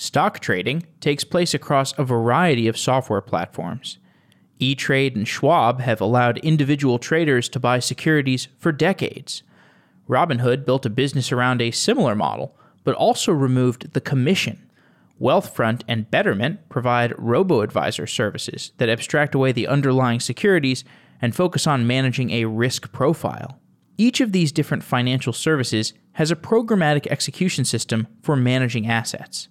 Stock trading takes place across a variety of software platforms. E-Trade and Schwab have allowed individual traders to buy securities for decades. Robinhood built a business around a similar model, but also removed the commission. Wealthfront and Betterment provide robo-advisor services that abstract away the underlying securities and focus on managing a risk profile. Each of these different financial services has a programmatic execution system for managing assets.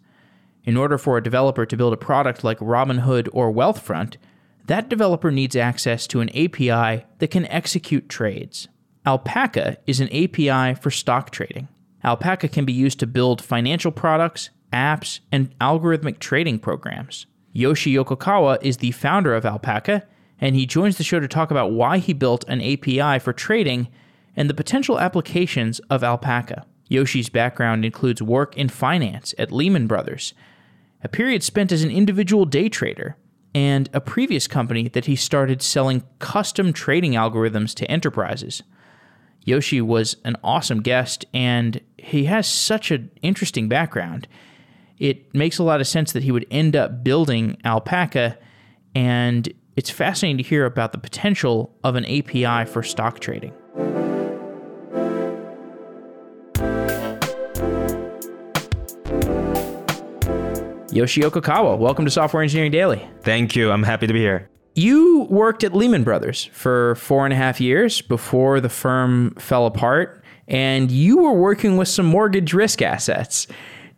In order for a developer to build a product like Robinhood or Wealthfront, that developer needs access to an API that can execute trades. Alpaca is an API for stock trading. Alpaca can be used to build financial products, apps, and algorithmic trading programs. Yoshi Yokokawa is the founder of Alpaca, and he joins the show to talk about why he built an API for trading and the potential applications of Alpaca. Yoshi's background includes work in finance at Lehman Brothers, a period spent as an individual day trader, and a previous company that he started selling custom trading algorithms to enterprises. Yoshi was an awesome guest, and he has such an interesting background. It makes a lot of sense that he would end up building Alpaca, and it's fascinating to hear about the potential of an API for stock trading. Yoshi Yokokawa, welcome to Software Engineering Daily. Thank you. I'm happy to be here. You worked at Lehman Brothers for 4.5 years before the firm fell apart, and you were working with some mortgage risk assets.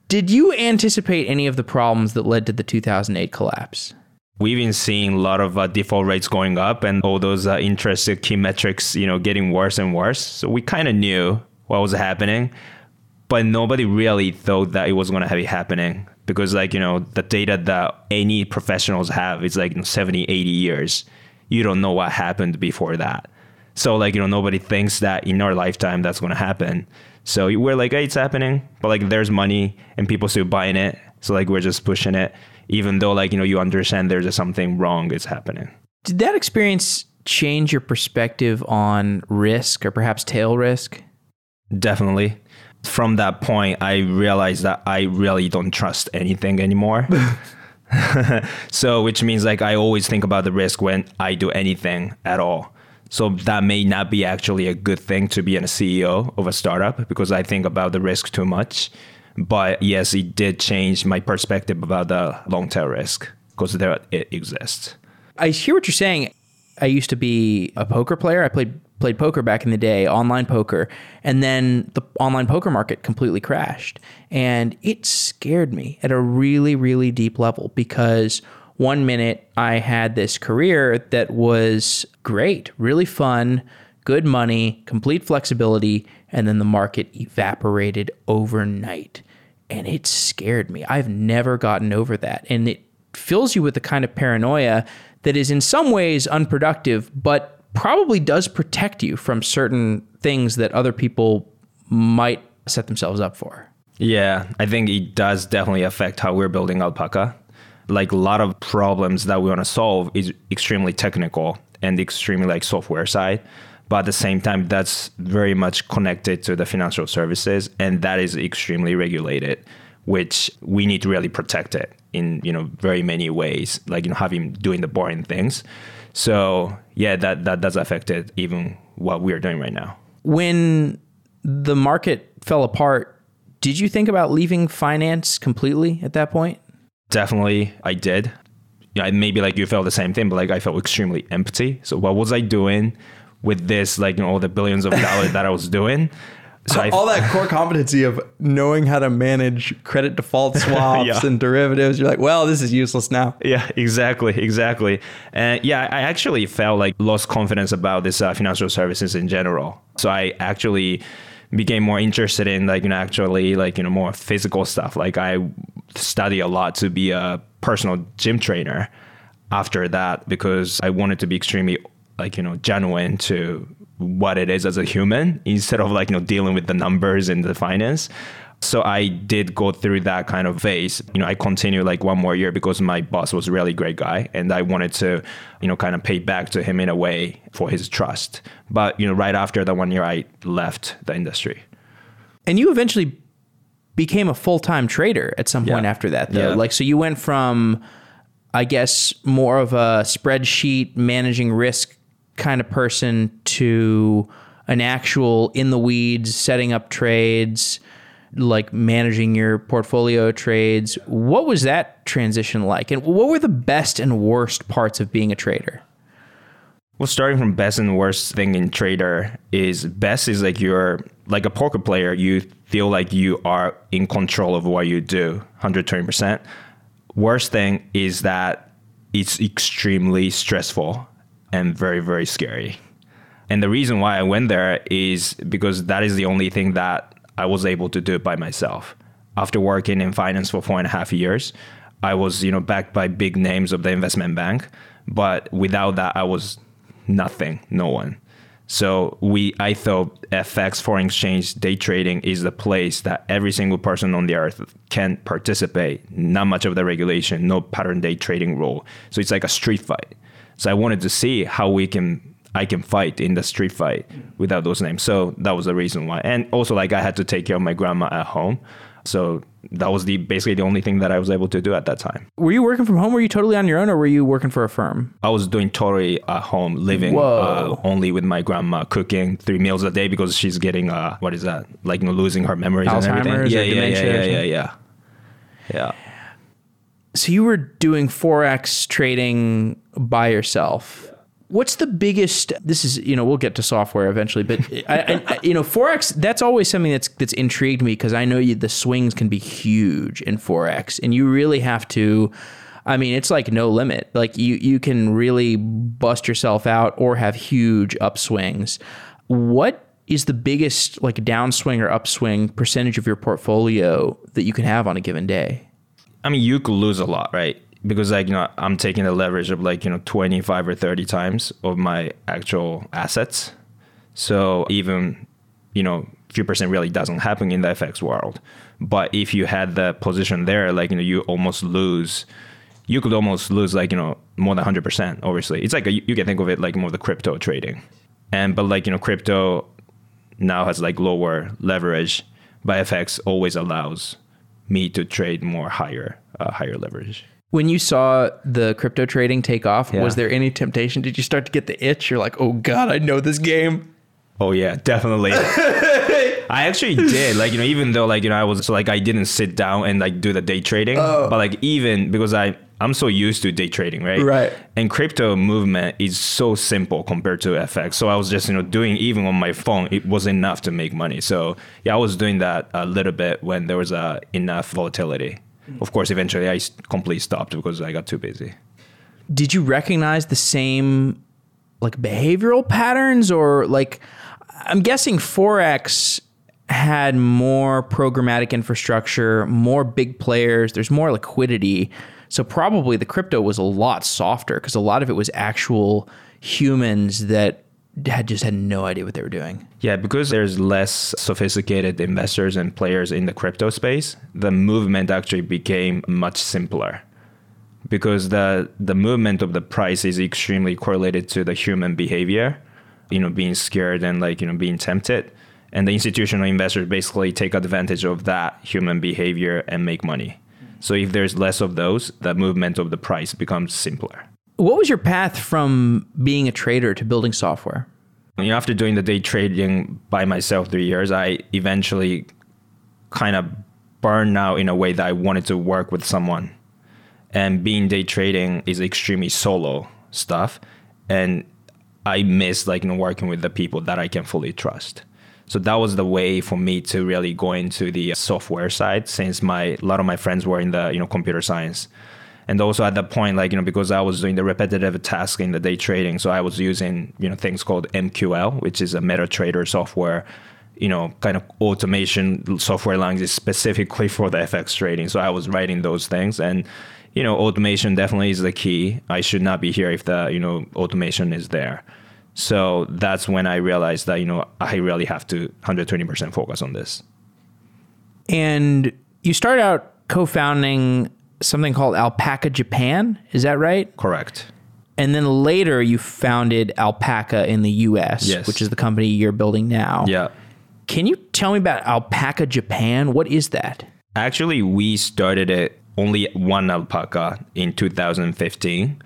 Did you anticipate any of the problems that led to the 2008 collapse? We've been seeing a lot of default rates going up and all those interest key metrics, getting worse and worse. So we kind of knew what was happening, but nobody really thought that it was going to be happening because, the data that any professionals have is 70, 80 years. You don't know what happened before that. So, nobody thinks that in our lifetime that's going to happen. So we're hey, it's happening, but there's money and people still buying it. So we're just pushing it. Even though, you understand there's something wrong is happening. Did that experience change your perspective on risk or perhaps tail risk? Definitely. From that point, I realized that I really don't trust anything anymore. So, which means I always think about the risk when I do anything at all. So that may not be actually a good thing to be a CEO of a startup because I think about the risk too much. But yes, it did change my perspective about the long tail risk because it exists. I hear what you're saying. I used to be a poker player. I played poker back in the day, online poker. And then the online poker market completely crashed. And it scared me at a really, really deep level because one minute I had this career that was great, really fun, good money, complete flexibility, and then the market evaporated overnight. And it scared me. I've never gotten over that. And it fills you with the kind of paranoia that is in some ways unproductive, but probably does protect you from certain things that other people might set themselves up for. Yeah, I think it does definitely affect how we're building Alpaca. A lot of problems that we want to solve is extremely technical and extremely software side. But at the same time, that's very much connected to the financial services, and that is extremely regulated, which we need to really protect it in very many ways, having doing the boring things. So yeah, that does affect it, even what we are doing right now. When the market fell apart, did you think about leaving finance completely at that point? Definitely, I did. Yeah, maybe you felt the same thing, but I felt extremely empty. So what was I doing with this, all the billions of dollars that I was doing? So all that core competency of knowing how to manage credit default swaps and derivatives, you're this is useless now. Yeah, exactly. And yeah, I actually felt lost confidence about this financial services in general. So I actually became more interested in more physical stuff. I study a lot to be a personal gym trainer after that because I wanted to be extremely genuine to what it is as a human instead of dealing with the numbers and the finance. So I did go through that kind of phase. I continued one more year because my boss was a really great guy and I wanted to, kind of pay back to him in a way for his trust. But, right after that 1 year, I left the industry. And you eventually became a full-time trader at some point after that, though. Yeah. Like, so you went from, I guess, more of a spreadsheet managing risk kind of person to an actual in the weeds, setting up trades, like managing your portfolio trades. What was that transition like? And what were the best and worst parts of being a trader? Well, starting from best and worst thing in trader is best is like you're like a poker player. You feel like you are in control of what you do, 120%. Worst thing is that it's extremely stressful and very, very scary. And the reason why I went there is because that is the only thing that I was able to do it by myself. After working in finance for 4.5 years, I was, you know, backed by big names of the investment bank. But without that, I was nothing, no one. So I thought FX, foreign exchange, day trading is the place that every single person on the earth can participate. Not much of the regulation, no pattern day trading rule. So it's like a street fight. So I wanted to see how I can fight in the street fight without those names. So that was the reason why. And also, like, I had to take care of my grandma at home. So that was basically the only thing that I was able to do at that time. Were you working from home? Were you totally on your own, or were you working for a firm? I was doing totally at home, living only with my grandma, cooking 3 meals a day because she's getting, what is that? Like, you know, losing her memories, Alzheimer's, and everything. Yeah. So you were doing Forex trading by yourself. Yeah. What's the biggest, this is, you know, we'll get to software eventually, but I, you know, Forex, that's always something that's intrigued me, because I know the swings can be huge in Forex, and you really have to, I mean, it's like no limit. Like you can really bust yourself out or have huge upswings. What is the biggest, like, downswing or upswing percentage of your portfolio that you can have on a given day? I mean, you could lose a lot, right? Because, like, you know, I'm taking the leverage of, like, you know, 25 or 30 times of my actual assets. So even, you know, a few percent really doesn't happen in the FX world. But if you had that position there, like, you know, you could almost lose, like, you know, more than 100%, obviously. It's like you can think of it like more of the crypto trading. But like, you know, crypto now has like lower leverage, but FX always allows me to trade more higher leverage. When you saw the crypto trading take off, was there any temptation? Did you start to get the itch? You're like, oh God, I know this game. Oh yeah, definitely. I actually did. Like, you know, even though, like, you know, I was, so, like, I didn't sit down and like do the day trading, but like, even because I'm so used to day trading, right? Right. And crypto movement is so simple compared to FX. So I was just, you know, doing even on my phone, it was enough to make money. So yeah, I was doing that a little bit when there was enough volatility. Of course, eventually I completely stopped because I got too busy. Did you recognize the same, like, behavioral patterns, or, like, I'm guessing Forex had more programmatic infrastructure, more big players, there's more liquidity. So probably the crypto was a lot softer because a lot of it was actual humans that had no idea what they were doing. Yeah, because there's less sophisticated investors and players in the crypto space, the movement actually became much simpler, because the movement of the price is extremely correlated to the human behavior, you know, being scared and, like, you know, being tempted. And the institutional investors basically take advantage of that human behavior and make money. So if there's less of those, the movement of the price becomes simpler. What was your path from being a trader to building software? You know, after doing the day trading by myself 3 years, I eventually kind of burned out in a way that I wanted to work with someone. And being day trading is extremely solo stuff. And I miss, like, you know, working with the people that I can fully trust. So that was the way for me to really go into the software side, since a lot of my friends were in the, you know, computer science. And also at that point, like, you know, because I was doing the repetitive task in the day trading, so I was using, you know, things called MQL, which is a MetaTrader software, you know, kind of automation software language specifically for the FX trading. So I was writing those things, and, you know, automation definitely is the key. I should not be here if the, you know, automation is there. So that's when I realized that, you know, I really have to 120% focus on this. And you start out co-founding something called Alpaca Japan, is that right? Correct. And then later you founded Alpaca in the US, yes, which is the company you're building now. Yeah. Can you tell me about Alpaca Japan? What is that? Actually, we started it only one Alpaca in 2015.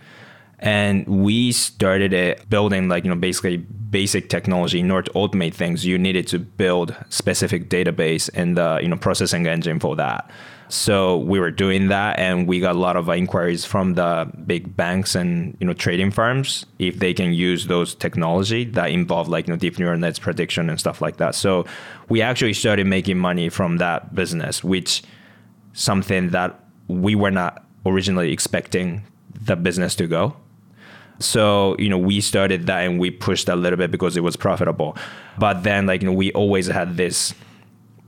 And we started it building basically basic technology in order to automate things. You needed to build specific database and the processing engine for that. So we were doing that, and we got a lot of inquiries from the big banks and trading firms if they can use those technology that involve deep neural nets prediction and stuff like that. So we actually started making money from that business, which something that we were not originally expecting the business to go. So, we started that and we pushed a little bit because it was profitable. But then we always had this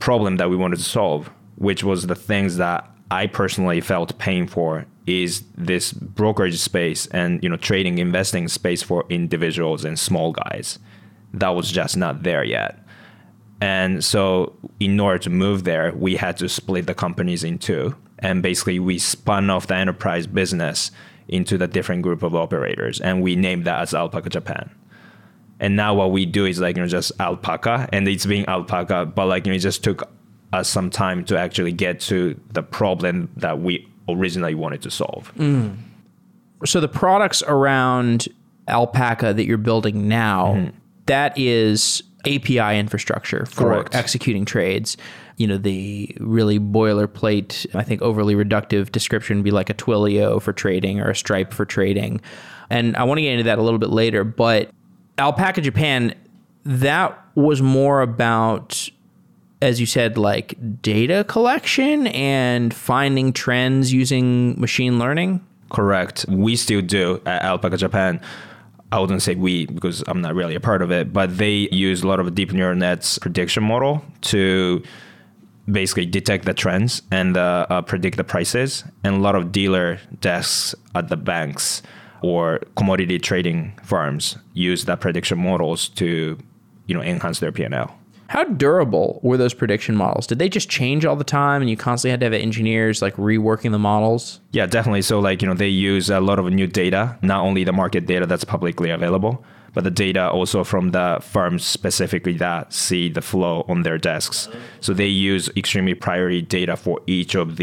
problem that we wanted to solve, which was the things that I personally felt pain for is this brokerage space and, trading, investing space for individuals and small guys. That was just not there yet. And so in order to move there, we had to split the companies in two. And basically we spun off the enterprise business into the different group of operators. And we named that as Alpaca Japan. And now what we do is just Alpaca, and it's being Alpaca, but it just took us some time to actually get to the problem that we originally wanted to solve. Mm. So the products around Alpaca that you're building now, mm-hmm. that is API infrastructure for Correct. Executing trades. The really boilerplate, I think overly reductive description would be like a Twilio for trading or a Stripe for trading. And I want to get into that a little bit later, but Alpaca Japan, that was more about, as you said, data collection and finding trends using machine learning? Correct. We still do at Alpaca Japan. I wouldn't say we because I'm not really a part of it, but they use a lot of deep neural nets prediction model to basically detect the trends and predict the prices. And a lot of dealer desks at the banks or commodity trading firms use that prediction models to enhance their P&L. How durable were those prediction models? Did they just change all the time and you constantly had to have engineers reworking the models? Yeah, definitely. So they use a lot of new data, not only the market data that's publicly available, but the data also from the firms specifically that see the flow on their desks. So they use extremely priority data for each of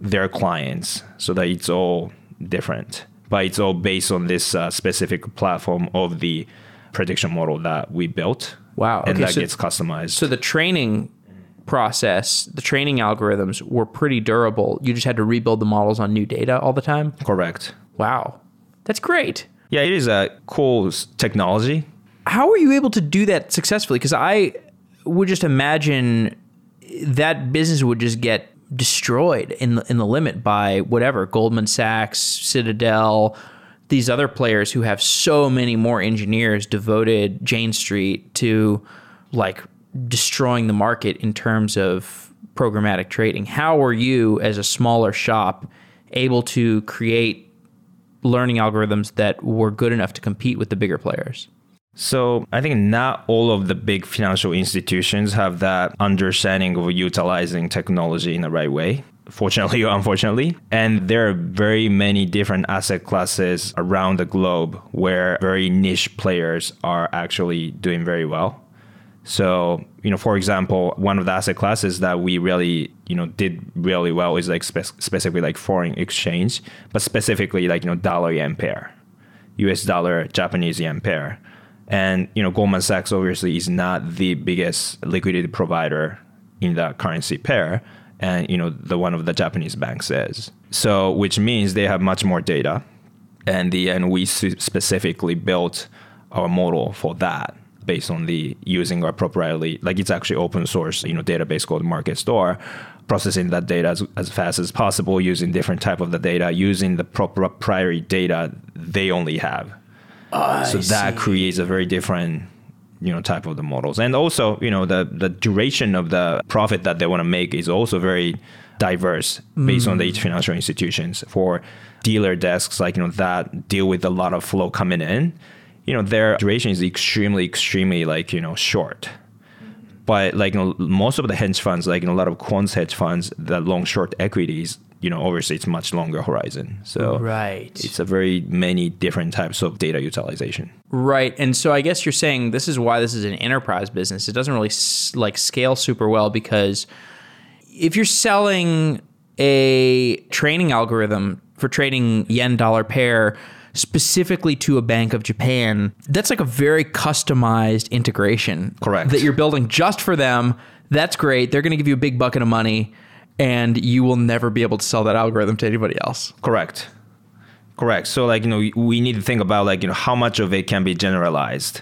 their clients so that it's all different. But it's all based on this specific platform of the prediction model that we built. Wow. And okay, that gets customized. So the training process, the training algorithms were pretty durable. You just had to rebuild the models on new data all the time? Correct. Wow. That's great. Yeah, it is a cool technology. How were you able to do that successfully? Because I would just imagine that business would just get destroyed in the limit by whatever, Goldman Sachs, Citadel, these other players who have so many more engineers devoted Jane Street to destroying the market in terms of programmatic trading. How were you as a smaller shop able to create learning algorithms that were good enough to compete with the bigger players? So I think not all of the big financial institutions have that understanding of utilizing technology in the right way, fortunately or unfortunately. And there are very many different asset classes around the globe where very niche players are actually doing very well. So, for example, one of the asset classes that we really, did really well is specifically foreign exchange, but specifically dollar yen pair, US dollar, Japanese yen pair. And, Goldman Sachs obviously is not the biggest liquidity provider in the currency pair. And, the one of the Japanese banks is. So, which means they have much more data. And we specifically built our model for that based on using our proprietary, it's actually open source, database called Market Store, processing that data as fast as possible, using different type of the data, using the proprietary data they only have. So that creates a very different, type of the models. And also, the duration of the profit that they want to make is also very diverse based on the each financial institutions. For dealer desks, that deal with a lot of flow coming in, their duration is extremely, extremely, short. But, most of the hedge funds, a lot of quants hedge funds, the long short equities, you know, obviously it's much longer horizon. So it's a very many different types of data utilization. Right. And so I guess you're saying this is why this is an enterprise business. It doesn't really like scale super well, because if you're selling a training algorithm for trading yen dollar pair specifically to a Bank of Japan, that's like a very customized integration. Correct. That you're building just for them. That's great. They're going to give you a big bucket of money, and you will never be able to sell that algorithm to anybody else. Correct. Correct. So like, you know, we need to think about like, you know, how much of it can be generalized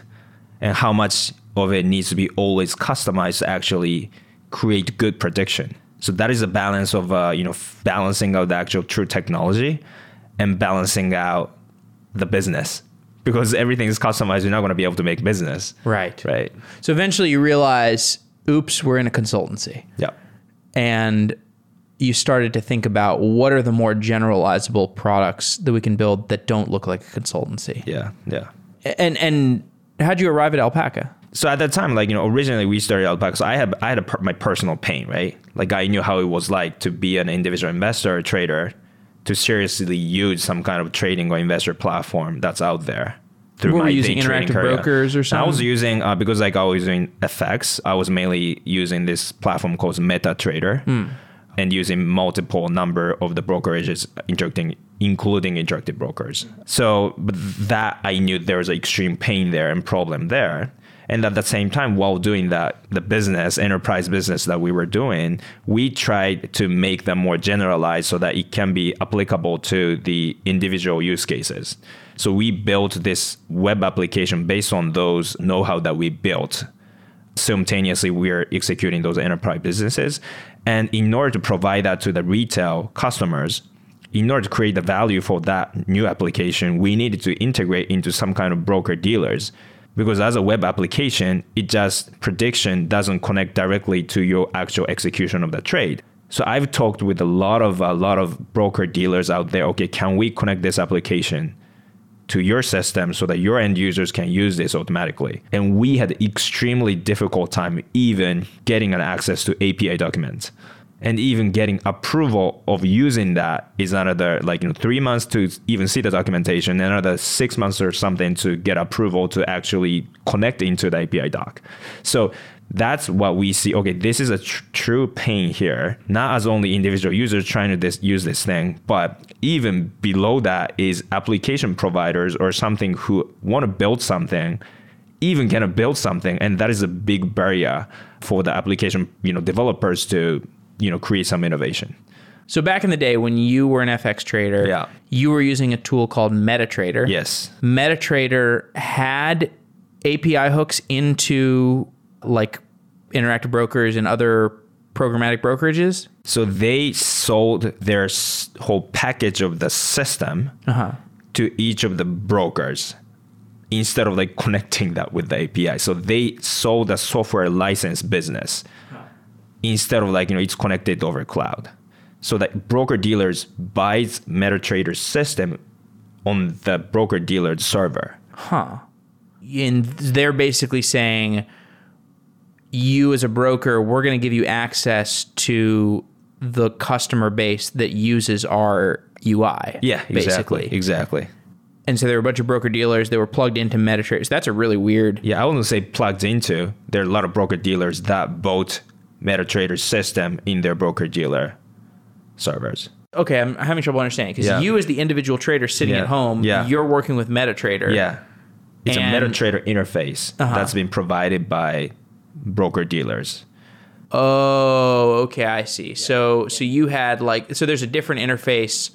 and how much of it needs to be always customized to actually create good prediction. So that is a balance of, you know, balancing out the actual true technology and balancing out the business, because everything is customized. You're not going to be able to make business. Right. Right. So eventually you realize, oops, we're in a consultancy. Yeah. And you started to think about what are the more generalizable products that we can build that don't look like a consultancy. Yeah. Yeah. And how'd you arrive at Alpaca? So at that time, like, you know, originally we started Alpaca. So I had my personal pain, right? Like I knew how it was like to be an individual investor or trader, to seriously use some kind of trading or investor platform that's out there. Through my using Interactive Brokers or something? I was using, because like I was doing FX, I was mainly using this platform called MetaTrader and using multiple number of the brokerages, including Interactive Brokers. So but that I knew there was an extreme pain there and problem there. And at the same time, while doing that, the business, enterprise business that we were doing, we tried to make them more generalized so that it can be applicable to the individual use cases. So we built this web application based on those know-how that we built. Simultaneously, we are executing those enterprise businesses. And in order to provide that to the retail customers, in order to create the value for that new application, we needed to integrate into some kind of broker dealers. Because as a web application, it just prediction doesn't connect directly to your actual execution of the trade. So I've talked with a lot of broker dealers out there. Okay, can we connect this application to your system so that your end users can use this automatically? And we had extremely difficult time even getting an access to API documents. And even getting approval of using that is another 3 months to even see the documentation, another 6 months or something to get approval to actually connect into the API doc. So that's what we see. Okay, this is a true pain here, not as only individual users trying to use this thing, but even below that is application providers or something who want to build something, even going to build something. And that is a big barrier for the application, you know, developers to, you know, create some innovation. So back in the day when you were an FX trader, you were using a tool called MetaTrader. Yes. MetaTrader had API hooks into like Interactive Brokers and other programmatic brokerages. So they sold their whole package of the system to each of the brokers, instead of like connecting that with the API. So they sold a software license business, instead of like, you know, it's connected over cloud. So that broker dealers buys MetaTrader's system on the broker dealer's server. Huh. And they're basically saying, you as a broker, we're going to give you access to the customer base that uses our UI. Yeah, basically. Exactly. And so there were a bunch of broker dealers that were plugged into MetaTrader. So that's a really weird... Yeah, I wouldn't say plugged into. There are a lot of broker dealers that both MetaTrader system in their broker dealer servers. Okay, I'm having trouble understanding, because you as the individual trader sitting at home, you're working with MetaTrader. Yeah, it's a MetaTrader interface that's been provided by broker dealers. Oh, okay, I see. Yeah. So you had so there's a different interface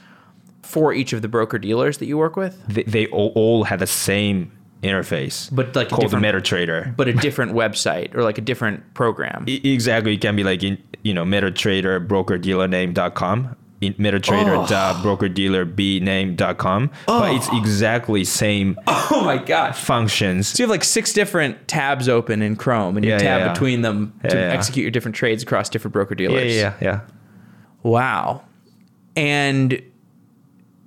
for each of the broker dealers that you work with? They all had the same interface, but like called MetaTrader, but a different website or like a different program. Exactly, it can be like MetaTrader brokerdealername.com, MetaTrader.brokerdealerbname.com, but it's exactly same. Oh my god, functions. So you have like 6 different tabs open in Chrome, and you tab between them to execute your different trades across different broker dealers. Yeah. Wow. And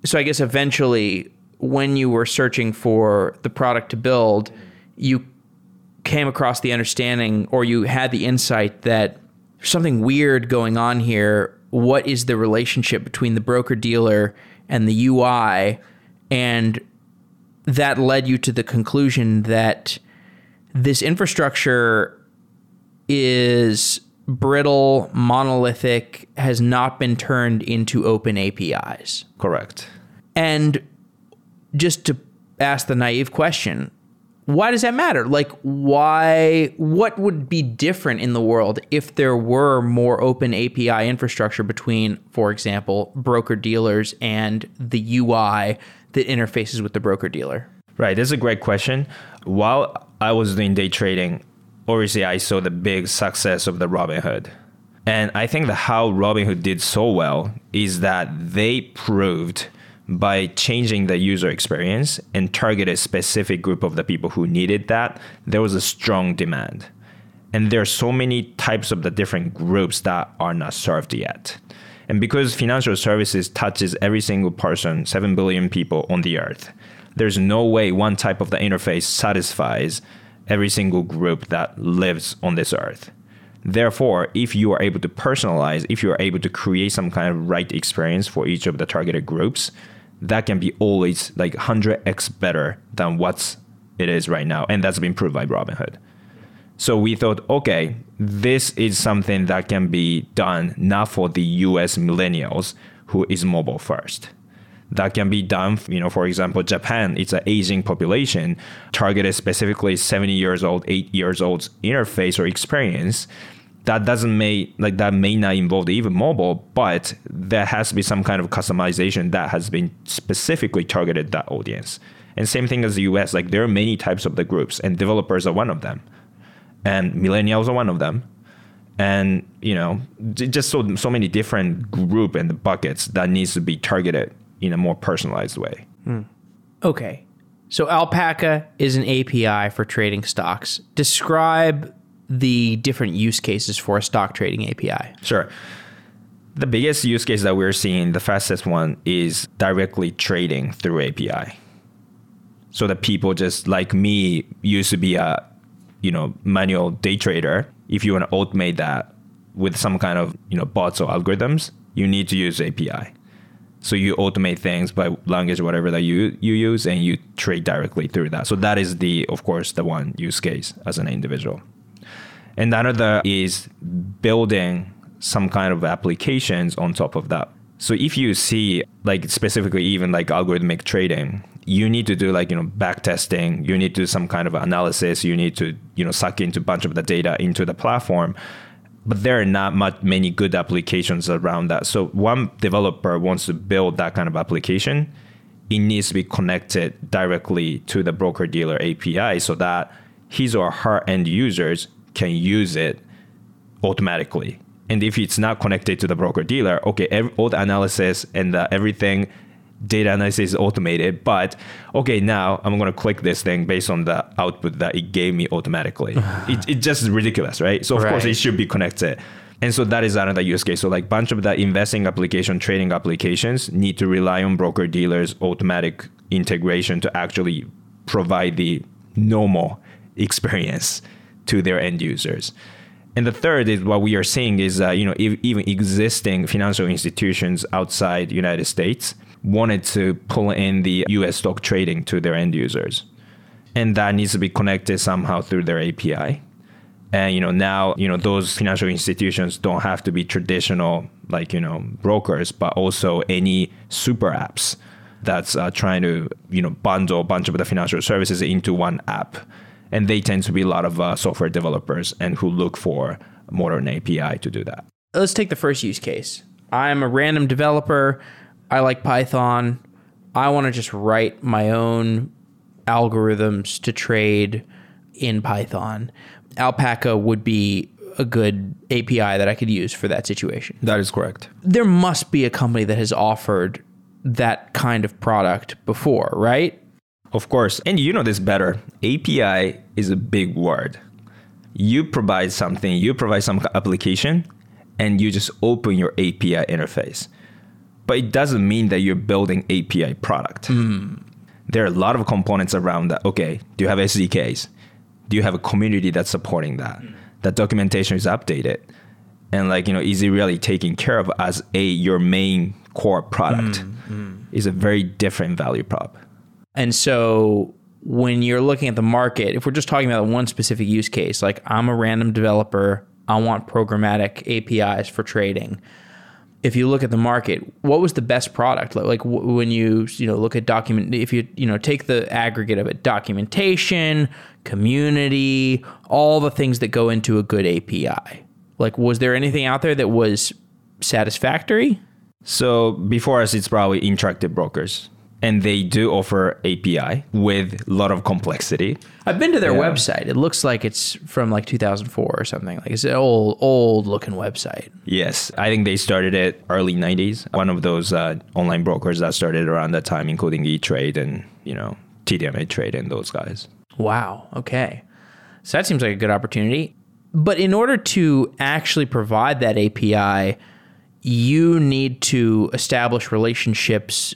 so I guess eventually, when you were searching for the product to build, you came across the understanding, or you had the insight that there's something weird going on here what is the relationship between the broker-dealer and the UI, and that led you to the conclusion that this infrastructure is brittle, monolithic, has not been turned into open APIs. Correct. And just to ask the naive question, why does that matter? Like, why? What would be different in the world if there were more open API infrastructure between, for example, broker-dealers and the UI that interfaces with the broker-dealer? Right. That's a great question. While I was doing day trading, obviously I saw the big success of the Robinhood. And I think that how Robinhood did so well is that they proved by changing the user experience and target a specific group of the people who needed that, there was a strong demand. And there are so many types of the different groups that are not served yet. And because financial services touches every single person, 7 billion people on the earth, there's no way one type of the interface satisfies every single group that lives on this earth. Therefore, if you are able to personalize, if you are able to create some kind of right experience for each of the targeted groups, that can be always like 100x better than what it is right now. And that's been proved by Robinhood. So we thought, okay, this is something that can be done not for the US millennials who is mobile first. That can be done, for example, Japan, it's an aging population, targeted specifically 70 years old, 8 years old's interface or experience. That may not involve even mobile, but there has to be some kind of customization that has been specifically targeted that audience. And same thing as the US, like there are many types of the groups, and developers are one of them, and millennials are one of them. And, just so many different group and the buckets that needs to be targeted in a more personalized way. Hmm. Okay. So Alpaca is an API for trading stocks. Describe the different use cases for a stock trading API. Sure. The biggest use case that we're seeing, the fastest one, is directly trading through API. So that people just like me used to be a, manual day trader. If you want to automate that with some kind of, bots or algorithms, you need to use API. So you automate things by language, whatever that you use, and you trade directly through that. So that is of course, the one use case as an individual. And another is building some kind of applications on top of that. So if you see specifically even algorithmic trading, you need to do back testing, you need to do some kind of analysis, you need to, suck into a bunch of the data into the platform. But there are not many good applications around that. So one developer wants to build that kind of application. It needs to be connected directly to the broker-dealer API so that his or her end users can use it automatically. And if it's not connected to the broker-dealer, okay, all the analysis and everything, data analysis is automated, but okay, now I'm going to click this thing based on the output that it gave me automatically. It's just ridiculous, right? So of course it should be connected. And so that is another use case. So bunch of the investing application, trading applications need to rely on broker dealers' automatic integration to actually provide the normal experience to their end users. And the third is what we are seeing is, even existing financial institutions outside United States wanted to pull in the US stock trading to their end users. And that needs to be connected somehow through their API. And, now, those financial institutions don't have to be traditional, brokers, but also any super apps that's trying to, bundle a bunch of the financial services into one app. And they tend to be a lot of software developers and who look for modern API to do that. Let's take the first use case. I'm a random developer. I like Python. I want to just write my own algorithms to trade in Python. Alpaca would be a good API that I could use for that situation. That is correct. There must be a company that has offered that kind of product before, right? Of course. And you know this better. API is a big word. You provide something, you provide some application, and you just open your API interface. But it doesn't mean that you're building API product. Mm. There are a lot of components around that. Okay, do you have SDKs? Do you have a community that's supporting that? Mm. That documentation is updated. and like, you know, is it really taken care of as your main core product? Is a very different value prop. And so when you're looking at the market, if we're just talking about one specific use case, like I'm a random developer, I want programmatic APIs for trading. If you look at the market, what was the best product? Like when you look at document, if you take the aggregate of it, documentation, community, all the things that go into a good API. Like, was there anything out there that was satisfactory? So before us, it's probably Interactive Brokers. And they do offer API with a lot of complexity. I've been to their website. It looks like it's from like 2004 or something. Like it's an old looking website. Yes. I think they started it early 90s. One of those online brokers that started around that time, including E-Trade and, TDMA Trade and those guys. Wow. Okay. So that seems like a good opportunity. But in order to actually provide that API, you need to establish relationships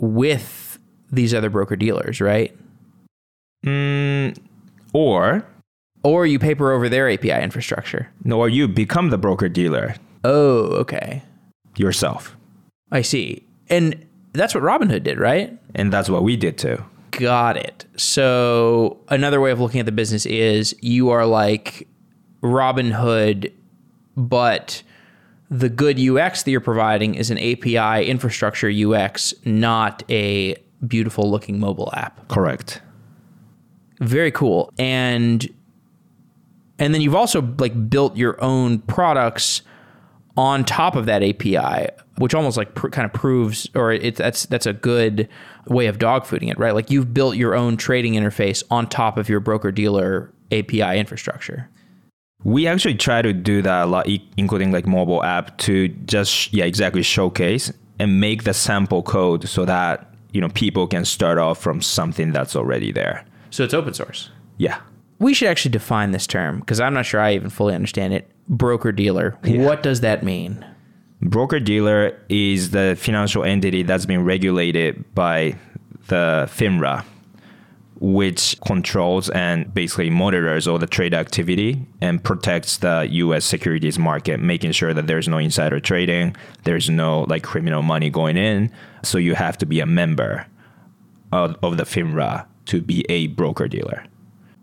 with these other broker dealers, right? Or you paper over their API infrastructure. No, or you become the broker dealer. Oh, okay. Yourself. I see. And that's what Robinhood did, right? And that's what we did too. Got it. So another way of looking at the business is you are like Robinhood, but the good UX that you're providing is an API infrastructure UX, not a beautiful looking mobile app. Correct. Very cool. And then you've also like built your own products on top of that API, which almost like kind of proves, or that's a good way of dogfooding it, right? Like you've built your own trading interface on top of your broker dealer API infrastructure. We actually try to do that a lot, including like mobile app, to just, showcase and make the sample code so that, people can start off from something that's already there. So it's open source. Yeah. We should actually define this term because I'm not sure I even fully understand it. Broker dealer. Yeah. What does that mean? Broker dealer is the financial entity that's been regulated by the FINRA, which controls and basically monitors all the trade activity and protects the U.S. securities market, making sure that there's no insider trading, there's no like criminal money going in. So you have to be a member of the FINRA to be a broker-dealer.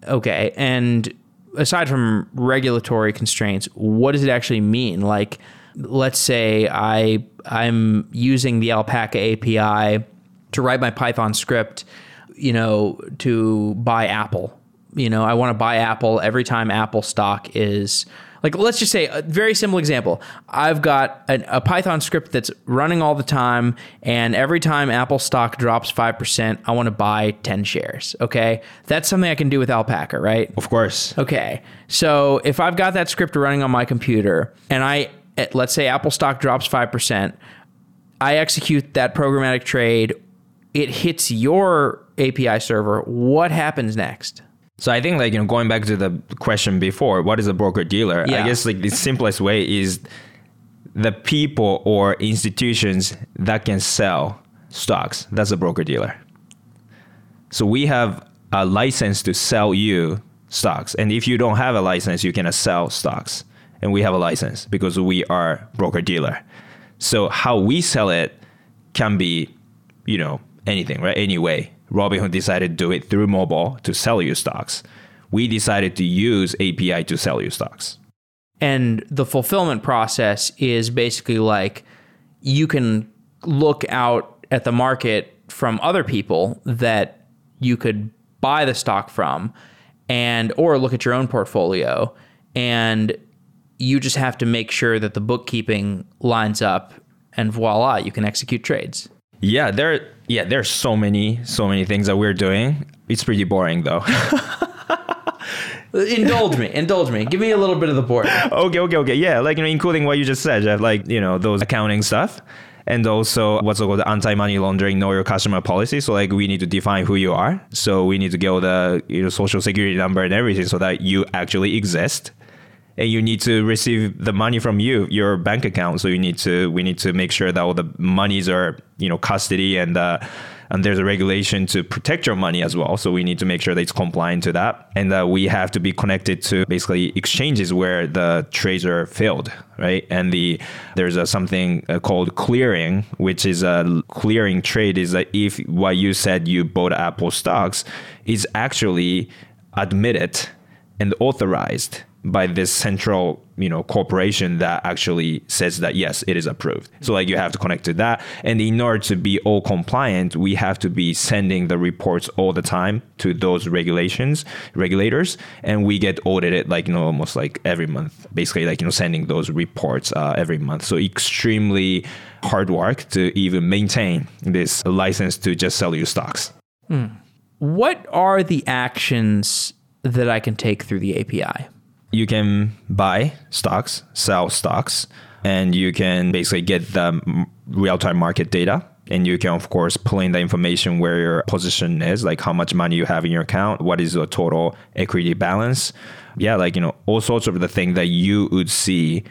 Okay, and aside from regulatory constraints, what does it actually mean? Like, let's say I'm using the Alpaca API to write my Python script to buy Apple. I want to buy Apple every time Apple stock is like, let's just say a very simple example. I've got a Python script that's running all the time. And every time Apple stock drops 5%, I want to buy 10 shares. Okay. That's something I can do with Alpaca, right? Of course. Okay. So if I've got that script running on my computer and let's say Apple stock drops 5%, I execute that programmatic trade. It hits your API server. What happens next? So I think going back to the question before, what is a broker dealer? Yeah. I guess the simplest way is the people or institutions that can sell stocks. That's a broker dealer. So we have a license to sell you stocks. And if you don't have a license, you cannot sell stocks. And we have a license because we are broker dealer. So how we sell it can be, anything, right? Anyway, Robinhood decided to do it through mobile to sell you stocks. We decided to use API to sell you stocks. And the fulfillment process is basically like you can look out at the market from other people that you could buy the stock from or look at your own portfolio, and you just have to make sure that the bookkeeping lines up, and voila, you can execute trades. Yeah, there's so many things that we're doing. It's pretty boring though. Indulge me. Give me a little bit of the boring. Okay. Yeah, including what you just said, Jeff, those accounting stuff, and also what's called the anti-money laundering, know your customer policy. So we need to define who you are. So we need to get all the social security number and everything so that you actually exist. And you need to receive the money from your bank account. So we need to make sure that all the monies are, custody and And there's a regulation to protect your money as well. So we need to make sure that it's compliant to that, and that we have to be connected to basically exchanges where the trades are filled, right? And there's something called clearing, which is a clearing trade is that if what you said you bought Apple stocks is actually admitted and authorized by this central, corporation that actually says that, yes, it is approved. So you have to connect to that. And in order to be all compliant, we have to be sending the reports all the time to those regulators. And we get audited almost every month, basically sending those reports every month. So extremely hard work to even maintain this license to just sell you stocks. Mm. What are the actions that I can take through the API? You can buy stocks, sell stocks, and you can basically get the real-time market data. And you can, of course, pull in the information where your position is, like how much money you have in your account, what is the total equity balance. Yeah, all sorts of the thing that you would see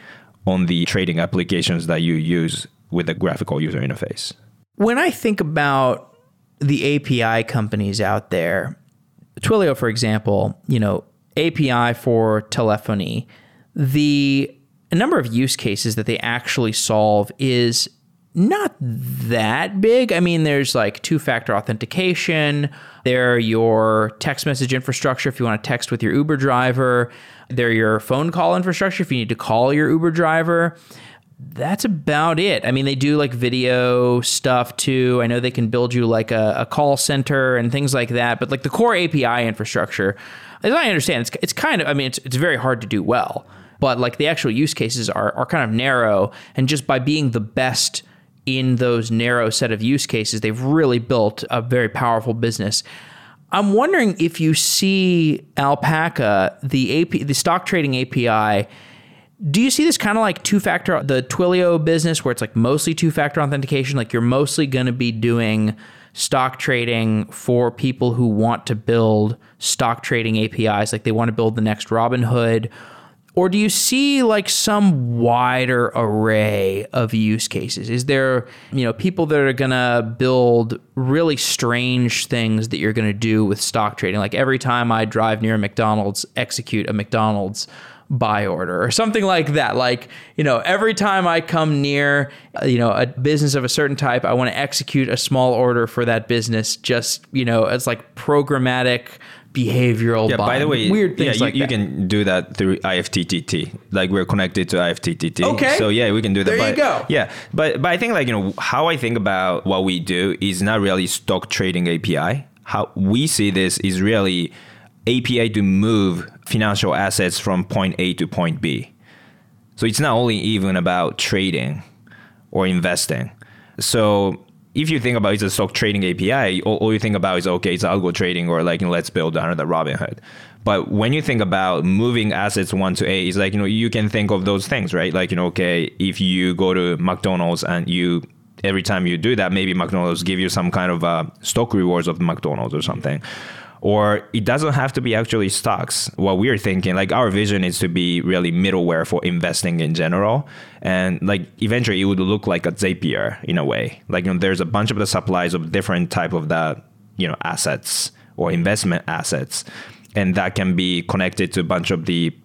on the trading applications that you use with the graphical user interface. When I think about the API companies out there, Twilio, for example, API for telephony, the number of use cases that they actually solve is not that big. I mean, there's two-factor authentication. They're your text message infrastructure if you want to text with your Uber driver. They're your phone call infrastructure if you need to call your Uber driver. That's about it. I mean, they do video stuff too. I know they can build you a call center and things like that. But the core API infrastructure, as I understand, it's kind of, it's very hard to do well, but the actual use cases are kind of narrow. And just by being the best in those narrow set of use cases, they've really built a very powerful business. I'm wondering if you see Alpaca, the stock trading API, do you see this kind of two-factor, the Twilio business where it's mostly two-factor authentication, you're mostly going to be doing stock trading for people who want to build stock trading APIs, they want to build the next Robinhood? Or do you see some wider array of use cases? Is there, people that are going to build really strange things that you're going to do with stock trading? Every time I drive near a McDonald's, execute a McDonald's buy order or something like that. Every time I come near, a business of a certain type, I want to execute a small order for that business. Just, it's programmatic behavioral. Yeah, by the way, weird things you can do that through IFTTT. We're connected to IFTTT. Okay. So yeah, we can do that. There you go. Yeah. But I think how I think about what we do is not really stock trading API. How we see this is really API to move financial assets from point A to point B. So it's not only even about trading or investing. So if you think about it's a stock trading API, all you think about is, okay, it's algo trading or let's build another Robinhood. But when you think about moving assets 1 to A, it's you can think of those things, right? Okay, if you go to McDonald's and every time you do that, maybe McDonald's give you some kind of stock rewards of McDonald's or something. Or it doesn't have to be actually stocks. What we're thinking, our vision is to be really middleware for investing in general. And eventually it would look like a Zapier in a way. There's a bunch of the supplies of different type of the, assets or investment assets. And that can be connected to a bunch of the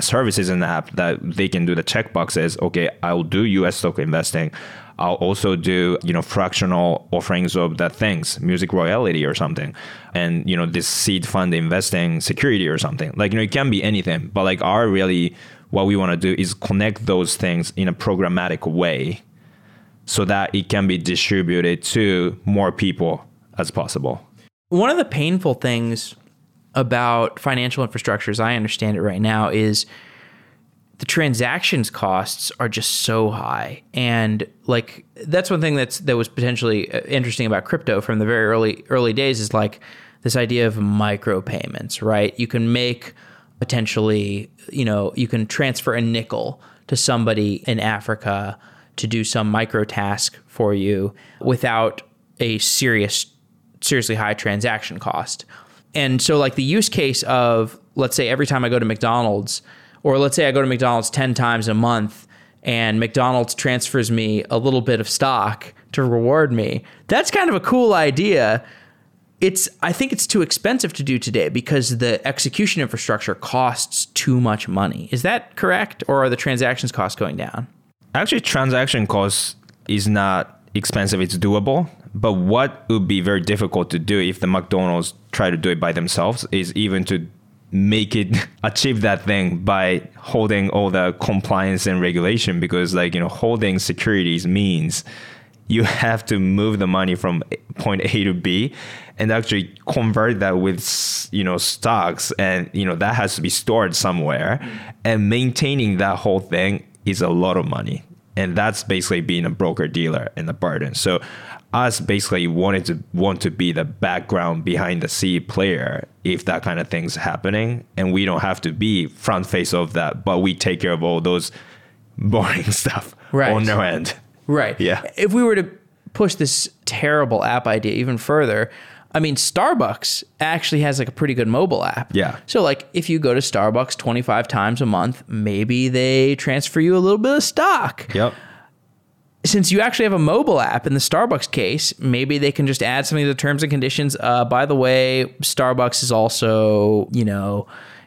services in the app that they can do the checkboxes. Okay, I'll do US stock investing. I'll also do, fractional offerings of the things, music royalty or something. And, this seed fund investing security or something. It can be anything. But our really, what we want to do is connect those things in a programmatic way so that it can be distributed to more people as possible. One of the painful things about financial infrastructure, as I understand it right now, is the transactions costs are just so high. And that's one thing that was potentially interesting about crypto from the very early days is this idea of micropayments, right? You can make potentially, you can transfer a nickel to somebody in Africa to do some micro task for you without a seriously high transaction cost. And so the use case of, let's say every time I go to McDonald's, or let's say I go to McDonald's 10 times a month and McDonald's transfers me a little bit of stock to reward me. That's kind of a cool idea. I think it's too expensive to do today because the execution infrastructure costs too much money. Is that correct? Or are the transactions costs going down? Actually, transaction costs is not expensive. It's doable. But what would be very difficult to do if the McDonald's try to do it by themselves is even to make it achieve that thing by holding all the compliance and regulation, because holding securities means you have to move the money from point A to B and actually convert that with stocks, and that has to be stored somewhere, and maintaining that whole thing is a lot of money, and that's basically being a broker dealer and a burden. So us basically want to be the background behind the scene player if that kind of thing's happening, and we don't have to be front face of that, but we take care of all those boring stuff on our end. Right. Yeah. If we were to push this terrible app idea even further, I mean, Starbucks actually has a pretty good mobile app. Yeah. So if you go to Starbucks 25 times a month, maybe they transfer you a little bit of stock. Yep. Since you actually have a mobile app in the Starbucks case, maybe they can just add something to the terms and conditions. By the way, Starbucks is also,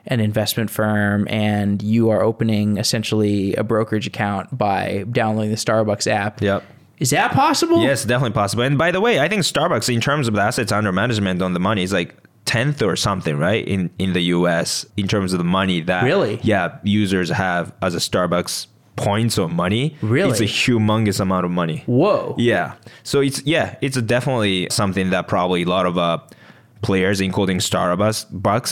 an investment firm, and you are opening essentially a brokerage account by downloading the Starbucks app. Yep. Is that possible? Yes, definitely possible. And by the way, I think Starbucks, in terms of the assets under management on the money, is 10th or something, right? In the US, in terms of the money that users have as a Starbucks points or money. Really? It's a humongous amount of money. Whoa. Yeah. So it's definitely something that probably a lot of players, including Starbucks,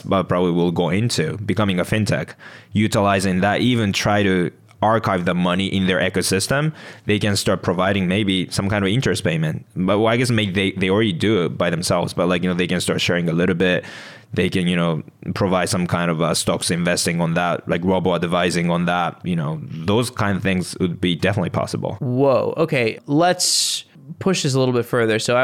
but probably will go into becoming a fintech, utilizing that, even try to archive the money in their ecosystem. They can start providing maybe some kind of interest payment. But I guess maybe they already do it by themselves, but they can start sharing a little bit. They can, provide some kind of stocks investing on that, robo-advising on that. Those kind of things would be definitely possible. Whoa. Okay. Let's push this a little bit further. So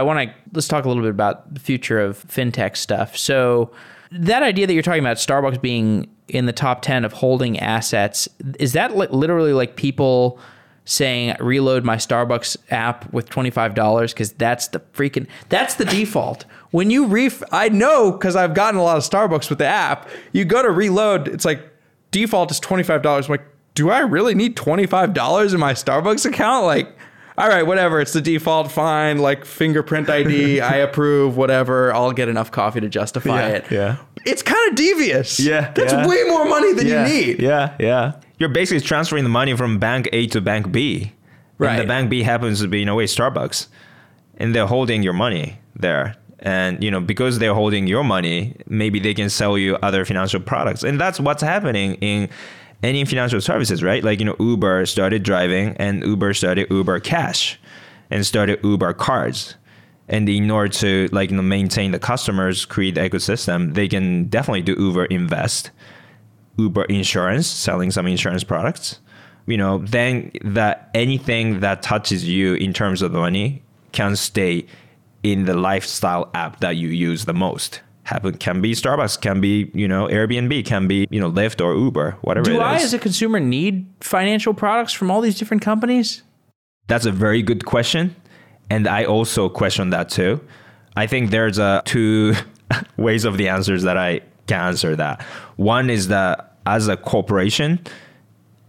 let's talk a little bit about the future of fintech stuff. So that idea that you're talking about, Starbucks being in the top 10 of holding assets, is that literally people saying, reload my Starbucks app with $25, because that's the default. When you I know, because I've gotten a lot of Starbucks with the app, you go to reload, it's default is $25. I'm do I really need $25 in my Starbucks account? All right, whatever, it's the default, fine, fingerprint ID, I approve, whatever, I'll get enough coffee to justify it. Yeah. It's kind of devious. Yeah. That's way more money than you need. Yeah, yeah. You're basically transferring the money from bank A to bank B. Right. And the bank B happens to be, in a way, Starbucks. And they're holding your money there. And, because they're holding your money, maybe they can sell you other financial products. And that's what's happening in any financial services, right? Uber started driving, and Uber started Uber Cash, and started Uber Cards. And in order to maintain the customers, create the ecosystem, they can definitely do Uber Invest, Uber Insurance, selling some insurance products. Then that anything that touches you in terms of the money can stay in the lifestyle app that you use the most. Can be Starbucks, can be, Airbnb, can be, Lyft or Uber, whatever it is. Do I, as a consumer, need financial products from all these different companies? That's a very good question. And I also question that too. I think there's two ways of the answers that I can answer that. One is that as a corporation,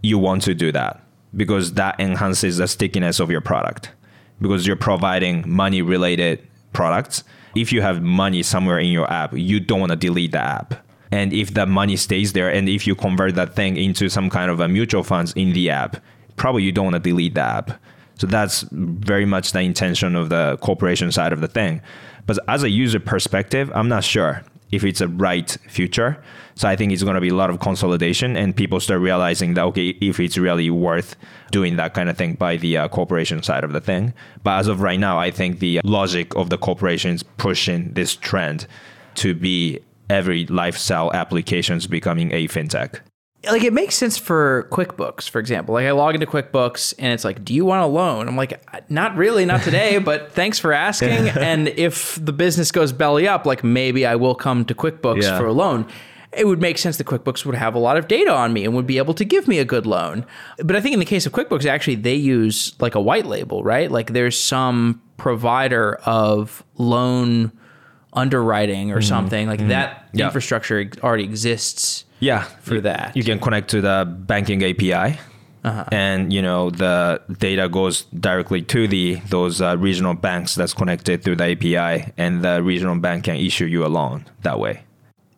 you want to do that because that enhances the stickiness of your product, because you're providing money-related products. If you have money somewhere in your app, you don't want to delete the app. And if that money stays there, and if you convert that thing into some kind of a mutual funds in the app, probably you don't want to delete the app. So that's very much the intention of the corporation side of the thing. But as a user perspective, I'm not sure if it's a right future. So I think it's going to be a lot of consolidation, and people start realizing that, okay, if it's really worth doing that kind of thing by the corporation side of the thing. But as of right now, I think the logic of the corporations pushing this trend to be every lifestyle applications becoming a fintech. It makes sense for QuickBooks, for example. I log into QuickBooks and it's do you want a loan? I'm not really, not today, but thanks for asking. And if the business goes belly up, maybe I will come to QuickBooks for a loan. it would make sense that QuickBooks would have a lot of data on me and would be able to give me a good loan. But I think in the case of QuickBooks, actually, they use like a white label, right? Like there's some provider of loan underwriting or something like that infrastructure already exists for that. You can connect to the banking API and, you know, the data goes directly to those regional banks that's connected through the API, and the regional bank can issue you a loan that way.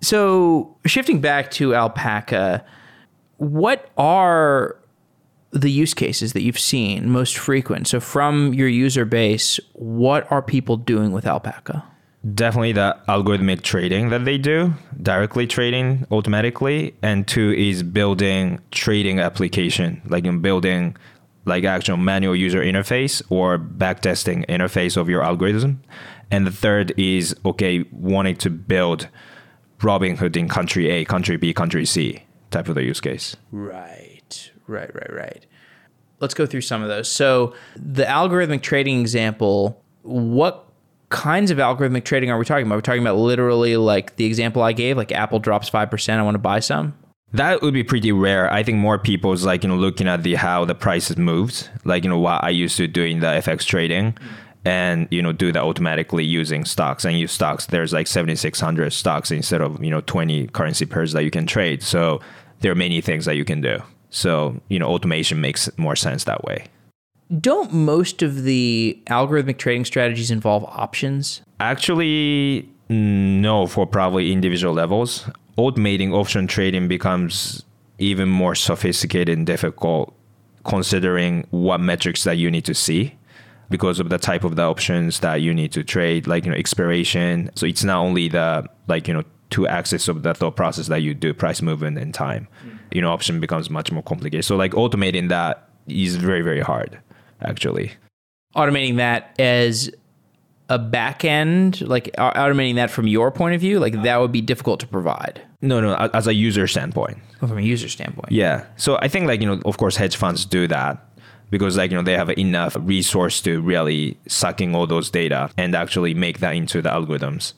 So shifting back to Alpaca, what are the use cases that you've seen most frequent? So from your user base, what are people doing with Alpaca? Definitely the algorithmic trading that they do, directly trading automatically. And two is building trading application, like in building like actual manual user interface or backtesting interface of your algorithm. And the third is, okay, wanting to build Robinhood in country A, country B, country C type of the use case. Right. Let's go through some of those. So the algorithmic trading example, what kinds of algorithmic trading are we talking about? We're talking about literally like the example I gave, like Apple drops 5%, I want to buy some. That would be pretty rare. I think more people is like, you know, looking at how the prices moves, like, you know, what I used to do in the FX trading and, you know, do that automatically using stocks and use stocks. There's like 7,600 stocks instead of, you know, 20 currency pairs that you can trade. So there are many things that you can do. So, you know, automation makes more sense that way. Don't most of the algorithmic trading strategies involve options? Actually, no, for probably individual levels. Automating option trading becomes even more sophisticated and difficult considering what metrics that you need to see because of the type of the options that you need to trade, like, you know, expiration. So it's not only the, like, you know, two axes of the thought process that you do, price movement and time. You know, option becomes much more complicated. So like automating that is very, very hard. Actually, automating that as a back end, like automating that from your point of view, like that would be difficult to provide. No, as a user standpoint. Oh, from a user standpoint. Yeah. So I think like, you know, of course, hedge funds do that because like, you know, they have enough resource to really suck in all those data and actually make that into the algorithms.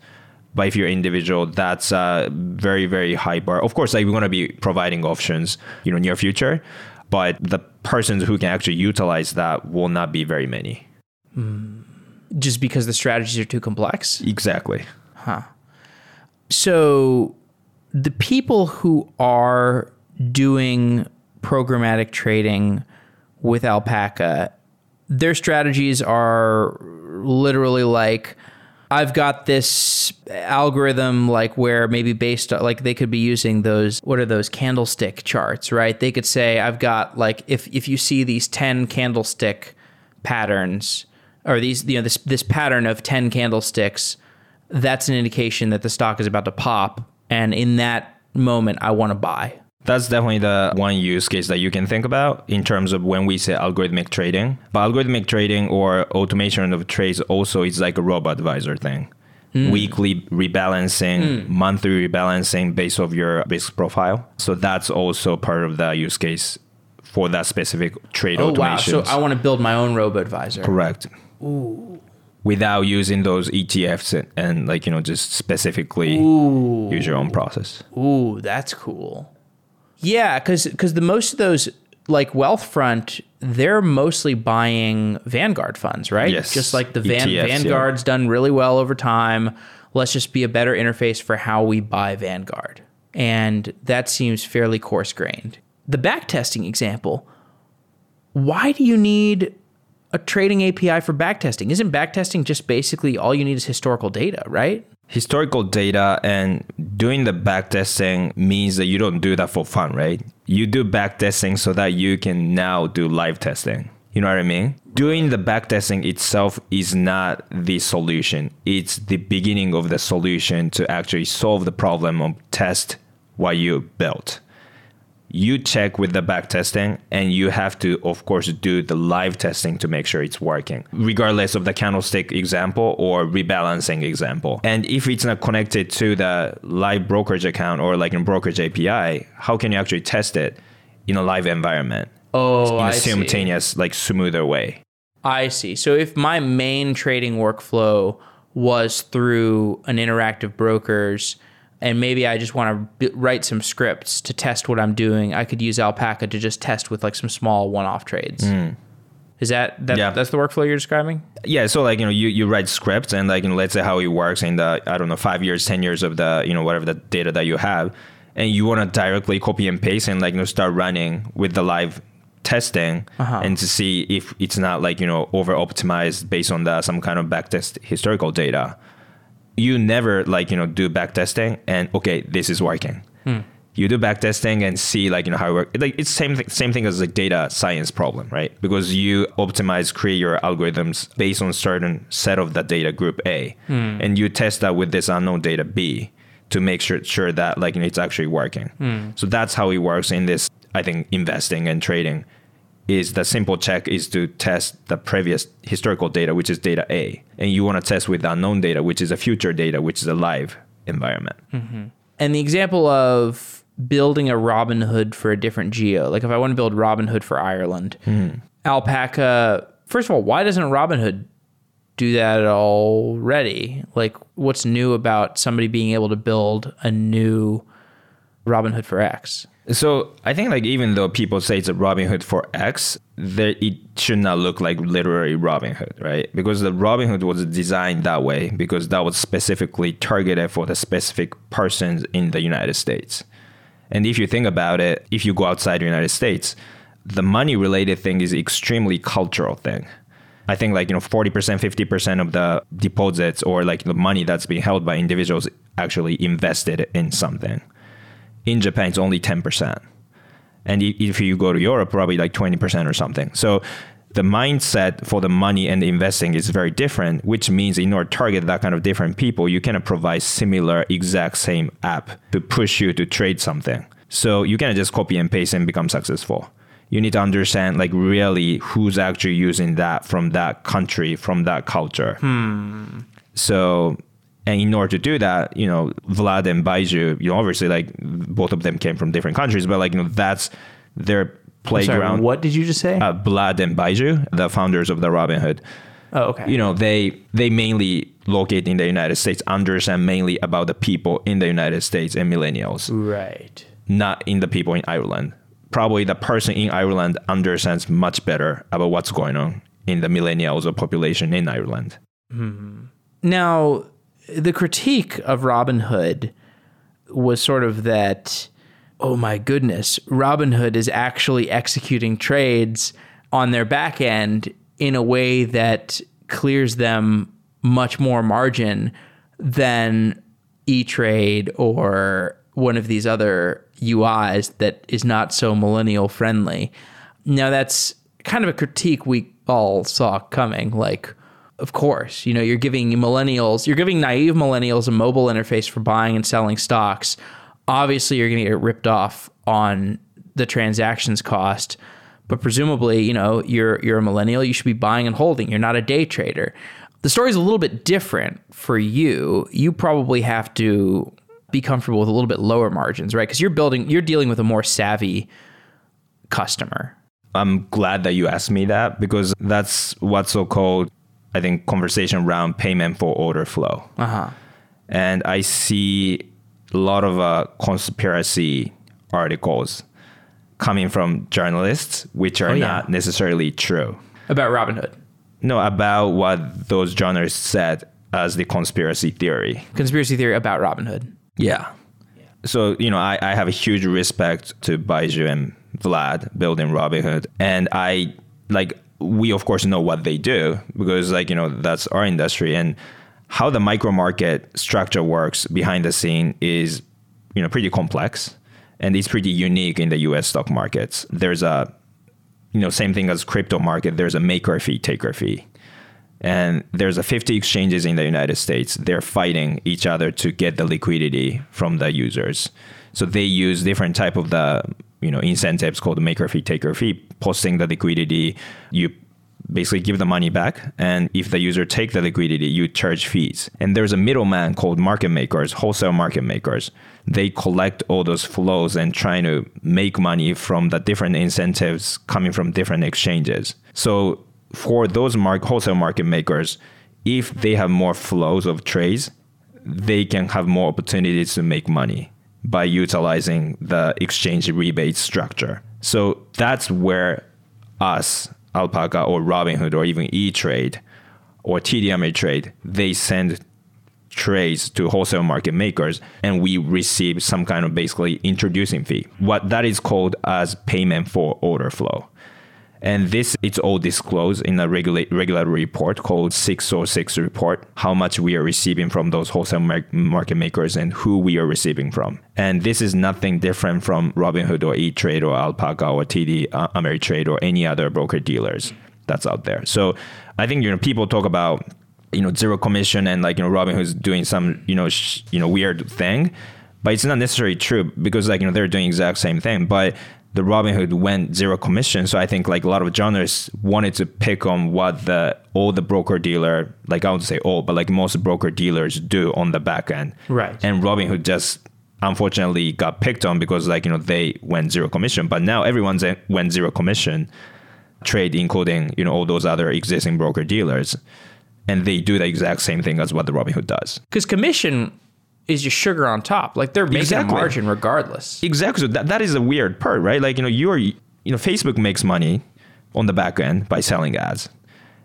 But if you're individual, that's a very, very high bar. Of course, like we're going to be providing options, you know, near future. But the persons who can actually utilize that will not be very many. Just because the strategies are too complex? Exactly. So the people who are doing programmatic trading with Alpaca, their strategies are literally like, I've got this algorithm like where maybe based on, like they could be using those, what are those candlestick charts, right? They could say, I've got like, if you see these 10 candlestick patterns or these, you know, this pattern of 10 candlesticks, that's an indication that the stock is about to pop. And in that moment, I want to buy. That's definitely the one use case that you can think about in terms of when we say algorithmic trading. But algorithmic trading or automation of trades also is like a robo-advisor thing. Weekly rebalancing, monthly rebalancing based off your risk profile. So that's also part of the use case for that specific trade automation. Wow. So I want to build my own robo-advisor. Correct. Ooh. Without using those ETFs and like, you know, just specifically use your own process. Ooh, that's cool. Yeah, because the most of those, like Wealthfront, they're mostly buying Vanguard funds, right? Yes. Just like the ETFs, Vanguard's done really well over time. Let's just be a better interface for how we buy Vanguard. And that seems fairly coarse-grained. The backtesting example, why do you need a trading API for backtesting? Isn't backtesting just basically all you need is historical data, right? Historical data and doing the backtesting means that you don't do that for fun, right? You do backtesting so that you can now do live testing. You know what I mean? Doing the backtesting itself is not the solution. It's the beginning of the solution to actually solve the problem of test what you built. You check with the back testing and you have to, of course, do the live testing to make sure it's working, regardless of the candlestick example or rebalancing example. And if it's not connected to the live brokerage account or like in brokerage API, how can you actually test it in a live environment? Oh, in a simultaneous, like smoother way. I see. So if my main trading workflow was through an Interactive Brokers and maybe I just want to write some scripts to test what I'm doing, I could use Alpaca to just test with like some small one-off trades. Mm. Is that yeah. that's the workflow you're describing? Yeah. So like, you know, you write scripts and like, you know, let's say how it works in the, I don't know, 5 years, 10 years of the, you know, whatever the data that you have, and you want to directly copy and paste and like, you know, start running with the live testing and to see if it's not like, you know, over optimized based on the, some kind of backtest historical data. You never like, you know, do backtesting and okay, this is working. Hmm. You do backtesting and see like, you know, how it works. Like it's same thing as like data science problem, right? Because you optimize, create your algorithms based on certain set of the data group A, and you test that with this unknown data B to make sure that like, you know, it's actually working. So that's how it works in this, I think, investing and trading. Is the simple check is to test the previous historical data, which is data A, and you want to test with the unknown data, which is a future data, which is a live environment. Mm-hmm. And the example of building a Robinhood for a different geo. Like if I want to build Robinhood for Ireland, Alpaca, first of all, why doesn't Robinhood do that already? Like what's new about somebody being able to build a new Robinhood for X? So I think like even though people say it's a Robinhood for X, it should not look like literally Robinhood, right? Because the Robinhood was designed that way because that was specifically targeted for the specific persons in the United States. And if you think about it, if you go outside the United States, the money-related thing is an extremely cultural thing. I think like, you know, 40%, 50% of the deposits or like the money that's being held by individuals actually invested in something. In Japan, it's only 10%. And if you go to Europe, probably like 20% or something. So the mindset for the money and the investing is very different, which means in order to target that kind of different people, you cannot provide similar exact same app to push you to trade something. So you cannot just copy and paste and become successful. You need to understand like really who's actually using that from that country, from that culture. So, and in order to do that, you know, Vlad and Baiju, you know, obviously like both of them came from different countries, but like, you know, that's their playground. Sorry, what did you just say? Plaid and Baiju, the founders of the Robinhood. Oh, okay. You know, they mainly locate in the United States, understand mainly about the people in the United States and millennials. Right. Not in the people in Ireland. Probably the person in Ireland understands much better about what's going on in the millennials or population in Ireland. Mm-hmm. Now, the critique of Robinhood was sort of that, oh my goodness, Robinhood is actually executing trades on their back end in a way that clears them much more margin than E-Trade or one of these other UIs that is not so millennial friendly. Now that's kind of a critique we all saw coming. Like, of course, you know, you're giving naive millennials a mobile interface for buying and selling stocks. Obviously, you're going to get ripped off on the transactions cost, but presumably, you know, you're a millennial. You should be buying and holding. You're not a day trader. The story's a little bit different for you. You probably have to be comfortable with a little bit lower margins, right? Because you're dealing with a more savvy customer. I'm glad that you asked me that because that's what's so-called, I think, conversation around payment for order flow. And I see a lot of conspiracy articles coming from journalists, which are not necessarily true. About Robinhood? No, about what those journalists said as the conspiracy theory. Conspiracy theory about Robinhood. Yeah. So, you know, I have a huge respect to Baiju and Vlad building Robinhood. And we of course know what they do because like, you know, that's our industry. And how the micro market structure works behind the scene is, you know, pretty complex and it's pretty unique in the US stock markets. There's a, you know, same thing as crypto market. There's a maker fee, taker fee. And there's a 50 exchanges in the United States. They're fighting each other to get the liquidity from the users. So they use different type of the, you know, incentives called the maker fee, taker fee, posting the liquidity. You basically give the money back, and if the user take the liquidity, you charge fees. And there's a middleman called market makers, wholesale market makers. They collect all those flows and trying to make money from the different incentives coming from different exchanges. So for those wholesale market makers, if they have more flows of trades, they can have more opportunities to make money by utilizing the exchange rebate structure. So that's where us, Alpaca or Robinhood or even E-Trade or TDMA Trade, they send trades to wholesale market makers and we receive some kind of basically introducing fee. What that is called as payment for order flow. And this, it's all disclosed in a regulatory report called 606 report, how much we are receiving from those wholesale market makers and who we are receiving from. And this is nothing different from Robinhood or E-Trade or Alpaca or TD Ameritrade or any other broker dealers that's out there. So I think, people talk about, zero commission and Robinhood's doing some, weird thing, but it's not necessarily true because they're doing exact same thing. But the Robinhood went zero commission. So I think a lot of journalists wanted to pick on what all the broker dealer, I wouldn't say all, but most broker dealers do on the back end. Right. And Robinhood just unfortunately got picked on because they went zero commission, but now everyone's went zero commission trade, including, all those other existing broker dealers. And they do the exact same thing as what the Robinhood does. Because commission is your sugar on top. They're making a margin regardless. Exactly. So that is a weird part, right? Facebook makes money on the back end by selling ads.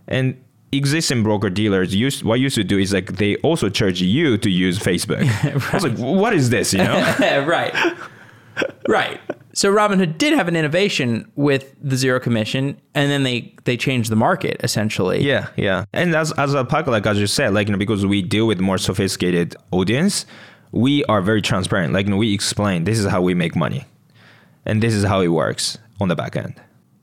And existing broker dealers used to do is they also charge you to use Facebook. Right. I was what is this, Right. Right. So Robinhood did have an innovation with the zero commission, and then they changed the market essentially. Yeah, yeah. And as Alpaca, as you said, because we deal with more sophisticated audience, we are very transparent. We explain this is how we make money, and this is how it works on the back end.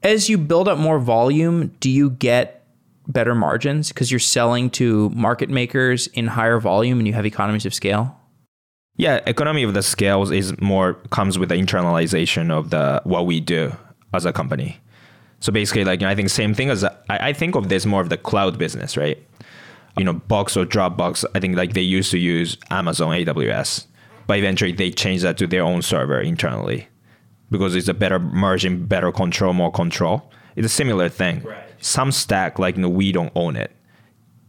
As you build up more volume, do you get better margins because you're selling to market makers in higher volume and you have economies of scale? Yeah, economy of the scales comes with the internalization of what we do as a company. So basically, I think same thing as I think of this more of the cloud business, right? Box or Dropbox. I think they used to use Amazon AWS, but eventually they changed that to their own server internally because it's a better margin, better control, more control. It's a similar thing. Right. Some stack we don't own it.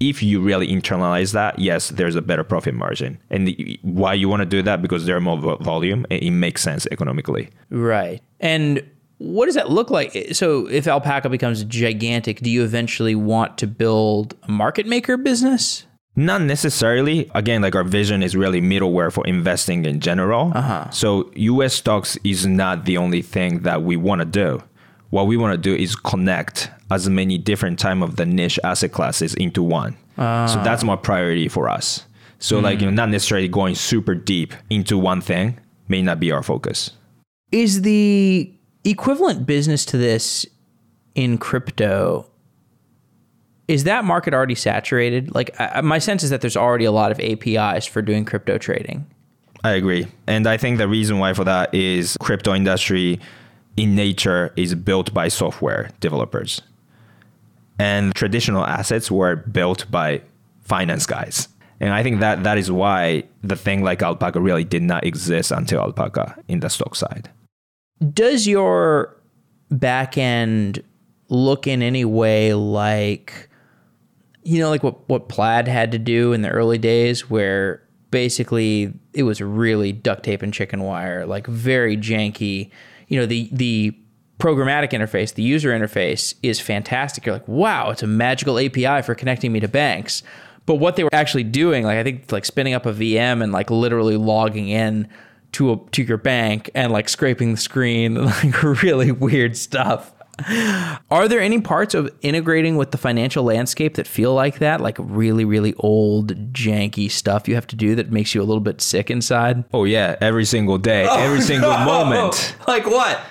If you really internalize that, yes, there's a better profit margin. And why you want to do that? Because there are more volume. It makes sense economically. Right. And what does that look like? So if Alpaca becomes gigantic, do you eventually want to build a market maker business? Not necessarily. Again, our vision is really middleware for investing in general. Uh-huh. So U.S. stocks is not the only thing that we want to do. What we want to do is connect as many different type of the niche asset classes into one. So that's my priority for us. So not necessarily going super deep into one thing may not be our focus. Is the equivalent business to this in crypto, is that market already saturated? My sense is that there's already a lot of APIs for doing crypto trading. I agree. And I think the reason why for that is crypto industry in nature is built by software developers. And traditional assets were built by finance guys. And I think that is why the thing like Alpaca really did not exist until Alpaca in the stock side. Does your back end look in any way like, what Plaid had to do in the early days where basically it was really duct tape and chicken wire, very janky. The programmatic interface, the user interface is fantastic. You're wow, it's a magical API for connecting me to banks. But what they were actually doing, I think spinning up a VM and literally logging in to your bank and scraping the screen, really weird stuff. Are there any parts of integrating with the financial landscape that feel like that? Really, really old, janky stuff you have to do that makes you a little bit sick inside? Oh, yeah. Every single day. Every single moment. Like what?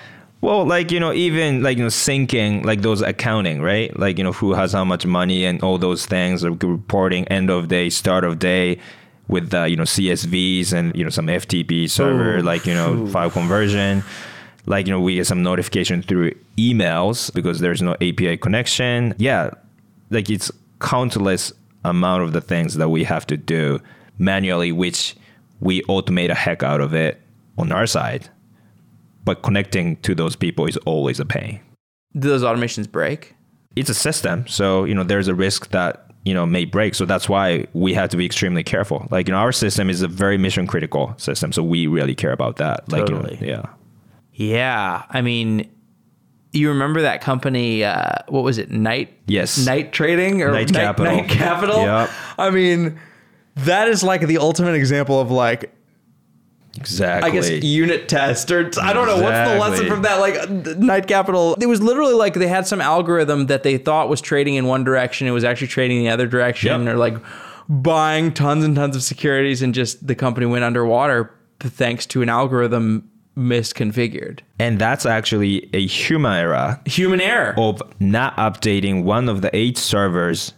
Well, even syncing, those accounting, right? Who has how much money and all those things, reporting end of day, start of day with, CSVs and, some FTP server, file conversion. We get some notification through emails because there's no API connection. Yeah, it's countless amount of the things that we have to do manually, which we automate a heck out of it on our side. But connecting to those people is always a pain. Do those automations break? It's a system. So, there's a risk that may break. So that's why we have to be extremely careful. Like, our system is a very mission critical system. So we really care about that. Totally. Yeah. I mean, you remember that company, what was it? Knight? Yes. Knight Trading or Knight Capital. Knight Capital. Yep. I mean, that is like the ultimate example of like, exactly. I guess unit test or I don't know. Exactly. What's the lesson from that? Like Knight Capital, it was literally like they had some algorithm that they thought was trading in one direction. It was actually trading the other direction. Yep. Or like buying tons and tons of securities, and just the company went underwater thanks to an algorithm misconfigured. And that's actually a human error of not updating one of the 8 servers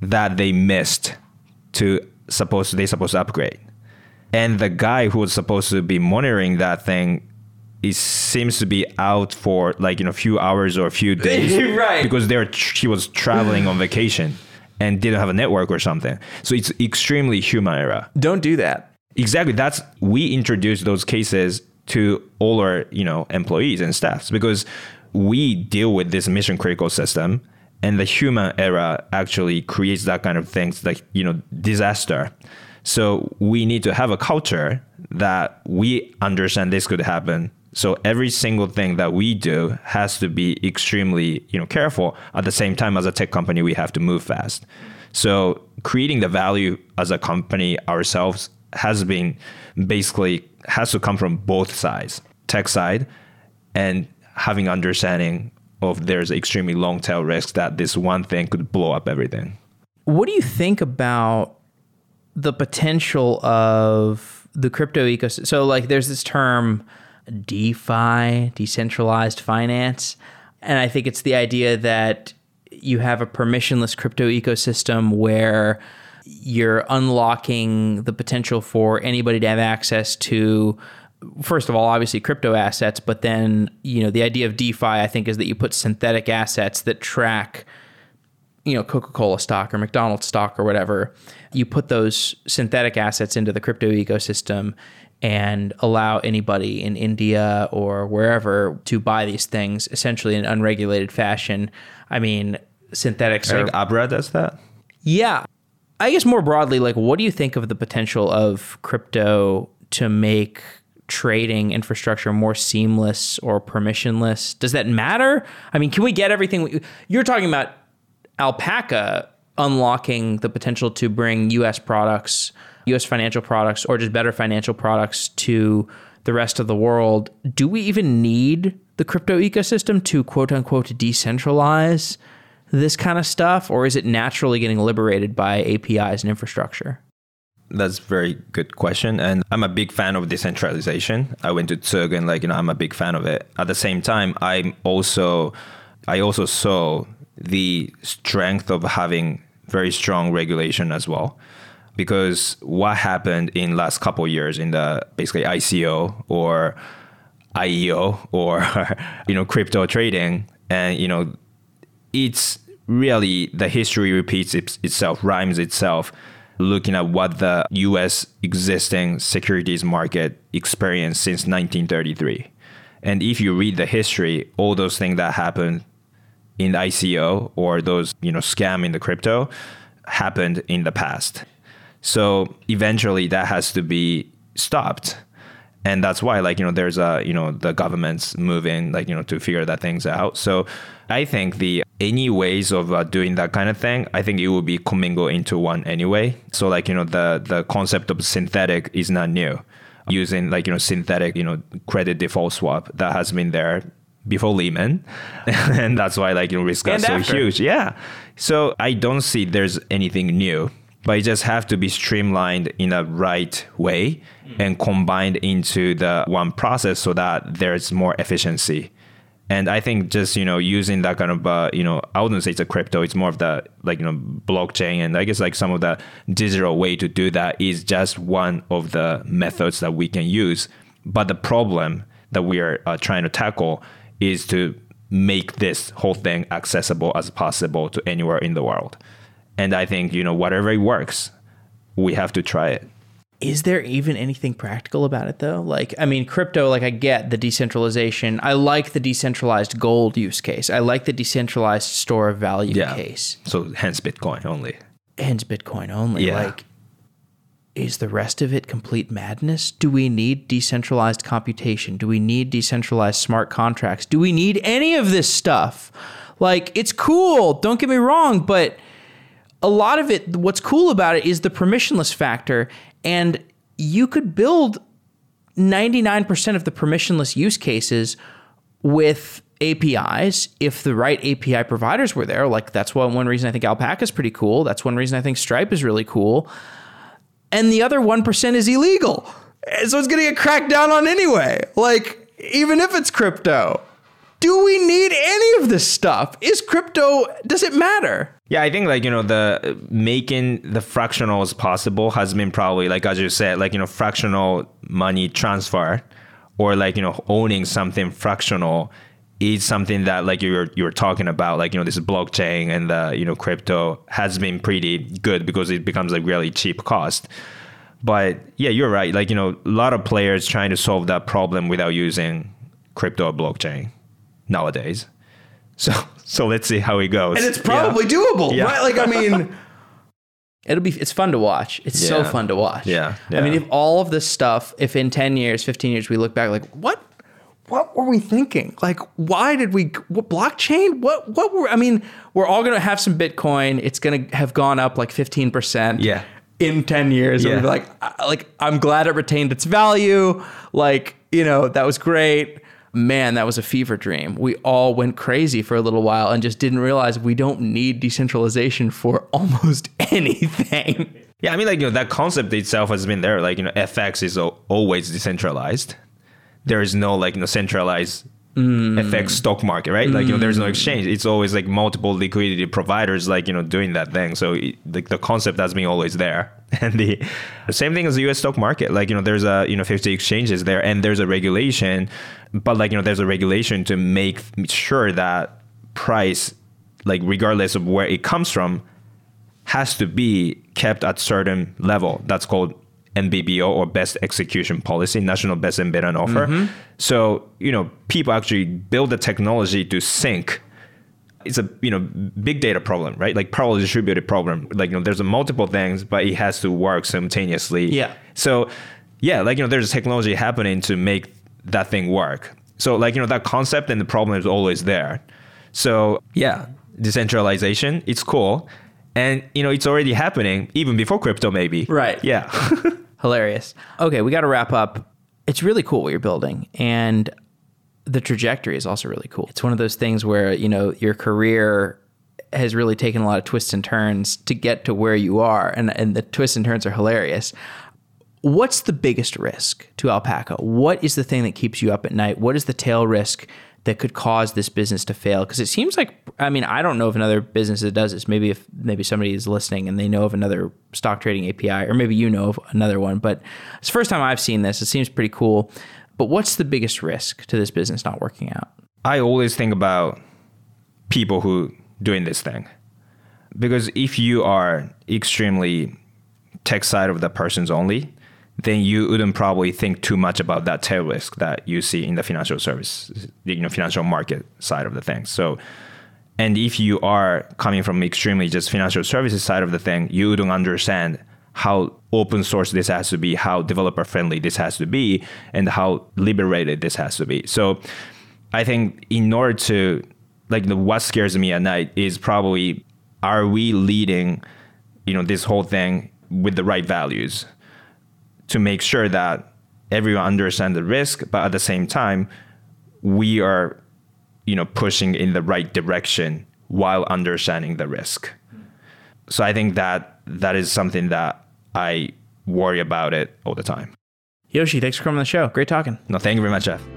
that they missed to upgrade. And the guy who was supposed to be monitoring that thing, he seems to be out for a few hours or a few days. Right. Because he was traveling on vacation and didn't have a network or something. So it's extremely human error. Don't do that. Exactly. We introduced those cases to all our employees and staffs, because we deal with this mission critical system, and the human error actually creates that kind of things disaster. So we need to have a culture that we understand this could happen. So every single thing that we do has to be extremely, careful. At the same time, as a tech company, we have to move fast. So creating the value as a company ourselves has to come from both sides, tech side and having understanding of there's extremely long tail risk that this one thing could blow up everything. What do you think about the potential of the crypto ecosystem? So there's this term DeFi, decentralized finance. And I think it's the idea that you have a permissionless crypto ecosystem where you're unlocking the potential for anybody to have access to, first of all, obviously crypto assets, but then, the idea of DeFi, I think, is that you put synthetic assets that track Coca-Cola stock or McDonald's stock or whatever. You put those synthetic assets into the crypto ecosystem and allow anybody in India or wherever to buy these things essentially in an unregulated fashion. I mean, synthetics are... Abra does that? Yeah. I guess more broadly, what do you think of the potential of crypto to make trading infrastructure more seamless or permissionless? Does that matter? I mean, can we get everything... You're talking about Alpaca unlocking the potential to bring U.S. products, U.S. financial products, or just better financial products to the rest of the world. Do we even need the crypto ecosystem to quote unquote decentralize this kind of stuff? Or is it naturally getting liberated by APIs and infrastructure? That's a very good question. And I'm a big fan of decentralization. I went to Zug and I'm a big fan of it. At the same time, I also saw the strength of having very strong regulation as well, because what happened in last couple of years in the basically ICO or IEO or crypto trading, and it's really the history repeats itself, rhymes itself, looking at what the US existing securities market experienced since 1933. And if you read the history, all those things that happened in the ICO or those scam in the crypto happened in the past. So eventually that has to be stopped. And that's why there's the government's moving to figure that things out. So I think any ways of doing that kind of thing, I think it will be commingled into one anyway. So the concept of synthetic is not new. Using synthetic credit default swap that has been there before Lehman, and that's why risk is so huge. Yeah. So I don't see there's anything new, but it just have to be streamlined in the right way and combined into the one process so that there's more efficiency. And I think just, using that kind of, I wouldn't say it's a crypto, it's more of the, blockchain. And I guess some of the digital way to do that is just one of the methods that we can use. But the problem that we are trying to tackle is to make this whole thing accessible as possible to anywhere in the world. And I think, whatever works, we have to try it. Is there even anything practical about it, though? Crypto, I get the decentralization. I like the decentralized gold use case. I like the decentralized store of value case. So hence Bitcoin only. and it's Bitcoin only. Yeah. Like, is the rest of it complete madness? Do we need decentralized computation? Do we need decentralized smart contracts? Do we need any of this stuff? Like, it's cool, don't get me wrong, but a lot of it, what's cool about it is the permissionless factor, and you could build 99% of the permissionless use cases with APIs if the right API providers were there. Like, that's one reason I think Alpaca is pretty cool. That's one reason I think Stripe is really cool. And the other 1% is illegal. So it's going to get cracked down on anyway. Like, even if it's crypto, do we need any of this stuff? Is crypto, does it matter? Yeah, I think, like, you know, the making the fractionals possible has been probably, like, as you said, like, you know, fractional money transfer or, like, you know, owning something fractional is something that, like, you're talking about, like, you know, this blockchain and the, you know, crypto has been pretty good because it becomes a really cheap cost. But yeah, you're right. Like, you know, a lot of players trying to solve that problem without using crypto or blockchain nowadays. So let's see how it goes. And it's probably doable, right? Like, I mean, it's fun to watch. It's so fun to watch. Yeah. I mean, if all of this stuff, if in 10 years, 15 years, we look back like, what were we thinking? Like, why did we, blockchain? We're all going to have some Bitcoin. It's going to have gone up like 15% in 10 years. Yeah. And we'll be like, I'm glad it retained its value. Like, you know, that was great. Man, that was a fever dream. We all went crazy for a little while and just didn't realize we don't need decentralization for almost anything. Yeah, I mean, like, you know, that concept itself has been there. Like, you know, FX is always decentralized. There is no, like, you know, centralized FX stock market, right? Like, you know, there's no exchange. It's always like multiple liquidity providers, like, you know, doing that thing. So like the concept has been always there. And the same thing as the US stock market. Like, you know, there's 50 exchanges there and there's a regulation, but, like, you know, there's a regulation to make sure that price, like, regardless of where it comes from, has to be kept at certain level. That's called NBBO, or Best Execution Policy, National Best and Bid on Offer. Mm-hmm. So, you know, people actually build the technology to sync. It's a, you know, big data problem, right? Like, parallel distributed problem. Like, you know, there's multiple things, but it has to work simultaneously. Yeah. So, yeah, like, you know, there's technology happening to make that thing work. So, like, you know, that concept and the problem is always there. So, yeah, decentralization, it's cool. And, you know, it's already happening even before crypto, maybe. Right. Yeah. Hilarious. Okay, we got to wrap up. It's really cool what you're building. And the trajectory is also really cool. It's one of those things where, you know, your career has really taken a lot of twists and turns to get to where you are. And the twists and turns are hilarious. What's the biggest risk to Alpaca? What is the thing that keeps you up at night? What is the tail risk that could cause this business to fail? Because it seems like, I mean, I don't know of another business that does this. Maybe somebody is listening and they know of another stock trading API, or maybe you know of another one. But it's the first time I've seen this. It seems pretty cool. But what's the biggest risk to this business not working out? I always think about people who doing this thing. Because if you are extremely tech side of the persons only, then you wouldn't probably think too much about that tail risk that you see in the financial service, you know, financial market side of the thing. So, and if you are coming from extremely just financial services side of the thing, you wouldn't understand how open source this has to be, how developer friendly this has to be, and how liberated this has to be. So I think in order to, like, what scares me at night is probably, are we leading, you know, this whole thing with the right values to make sure that everyone understands the risk, but at the same time, we are, you know, pushing in the right direction while understanding the risk. So I think that is something that I worry about it all the time. Yoshi, thanks for coming on the show. Great talking. No, thank you very much, Jeff.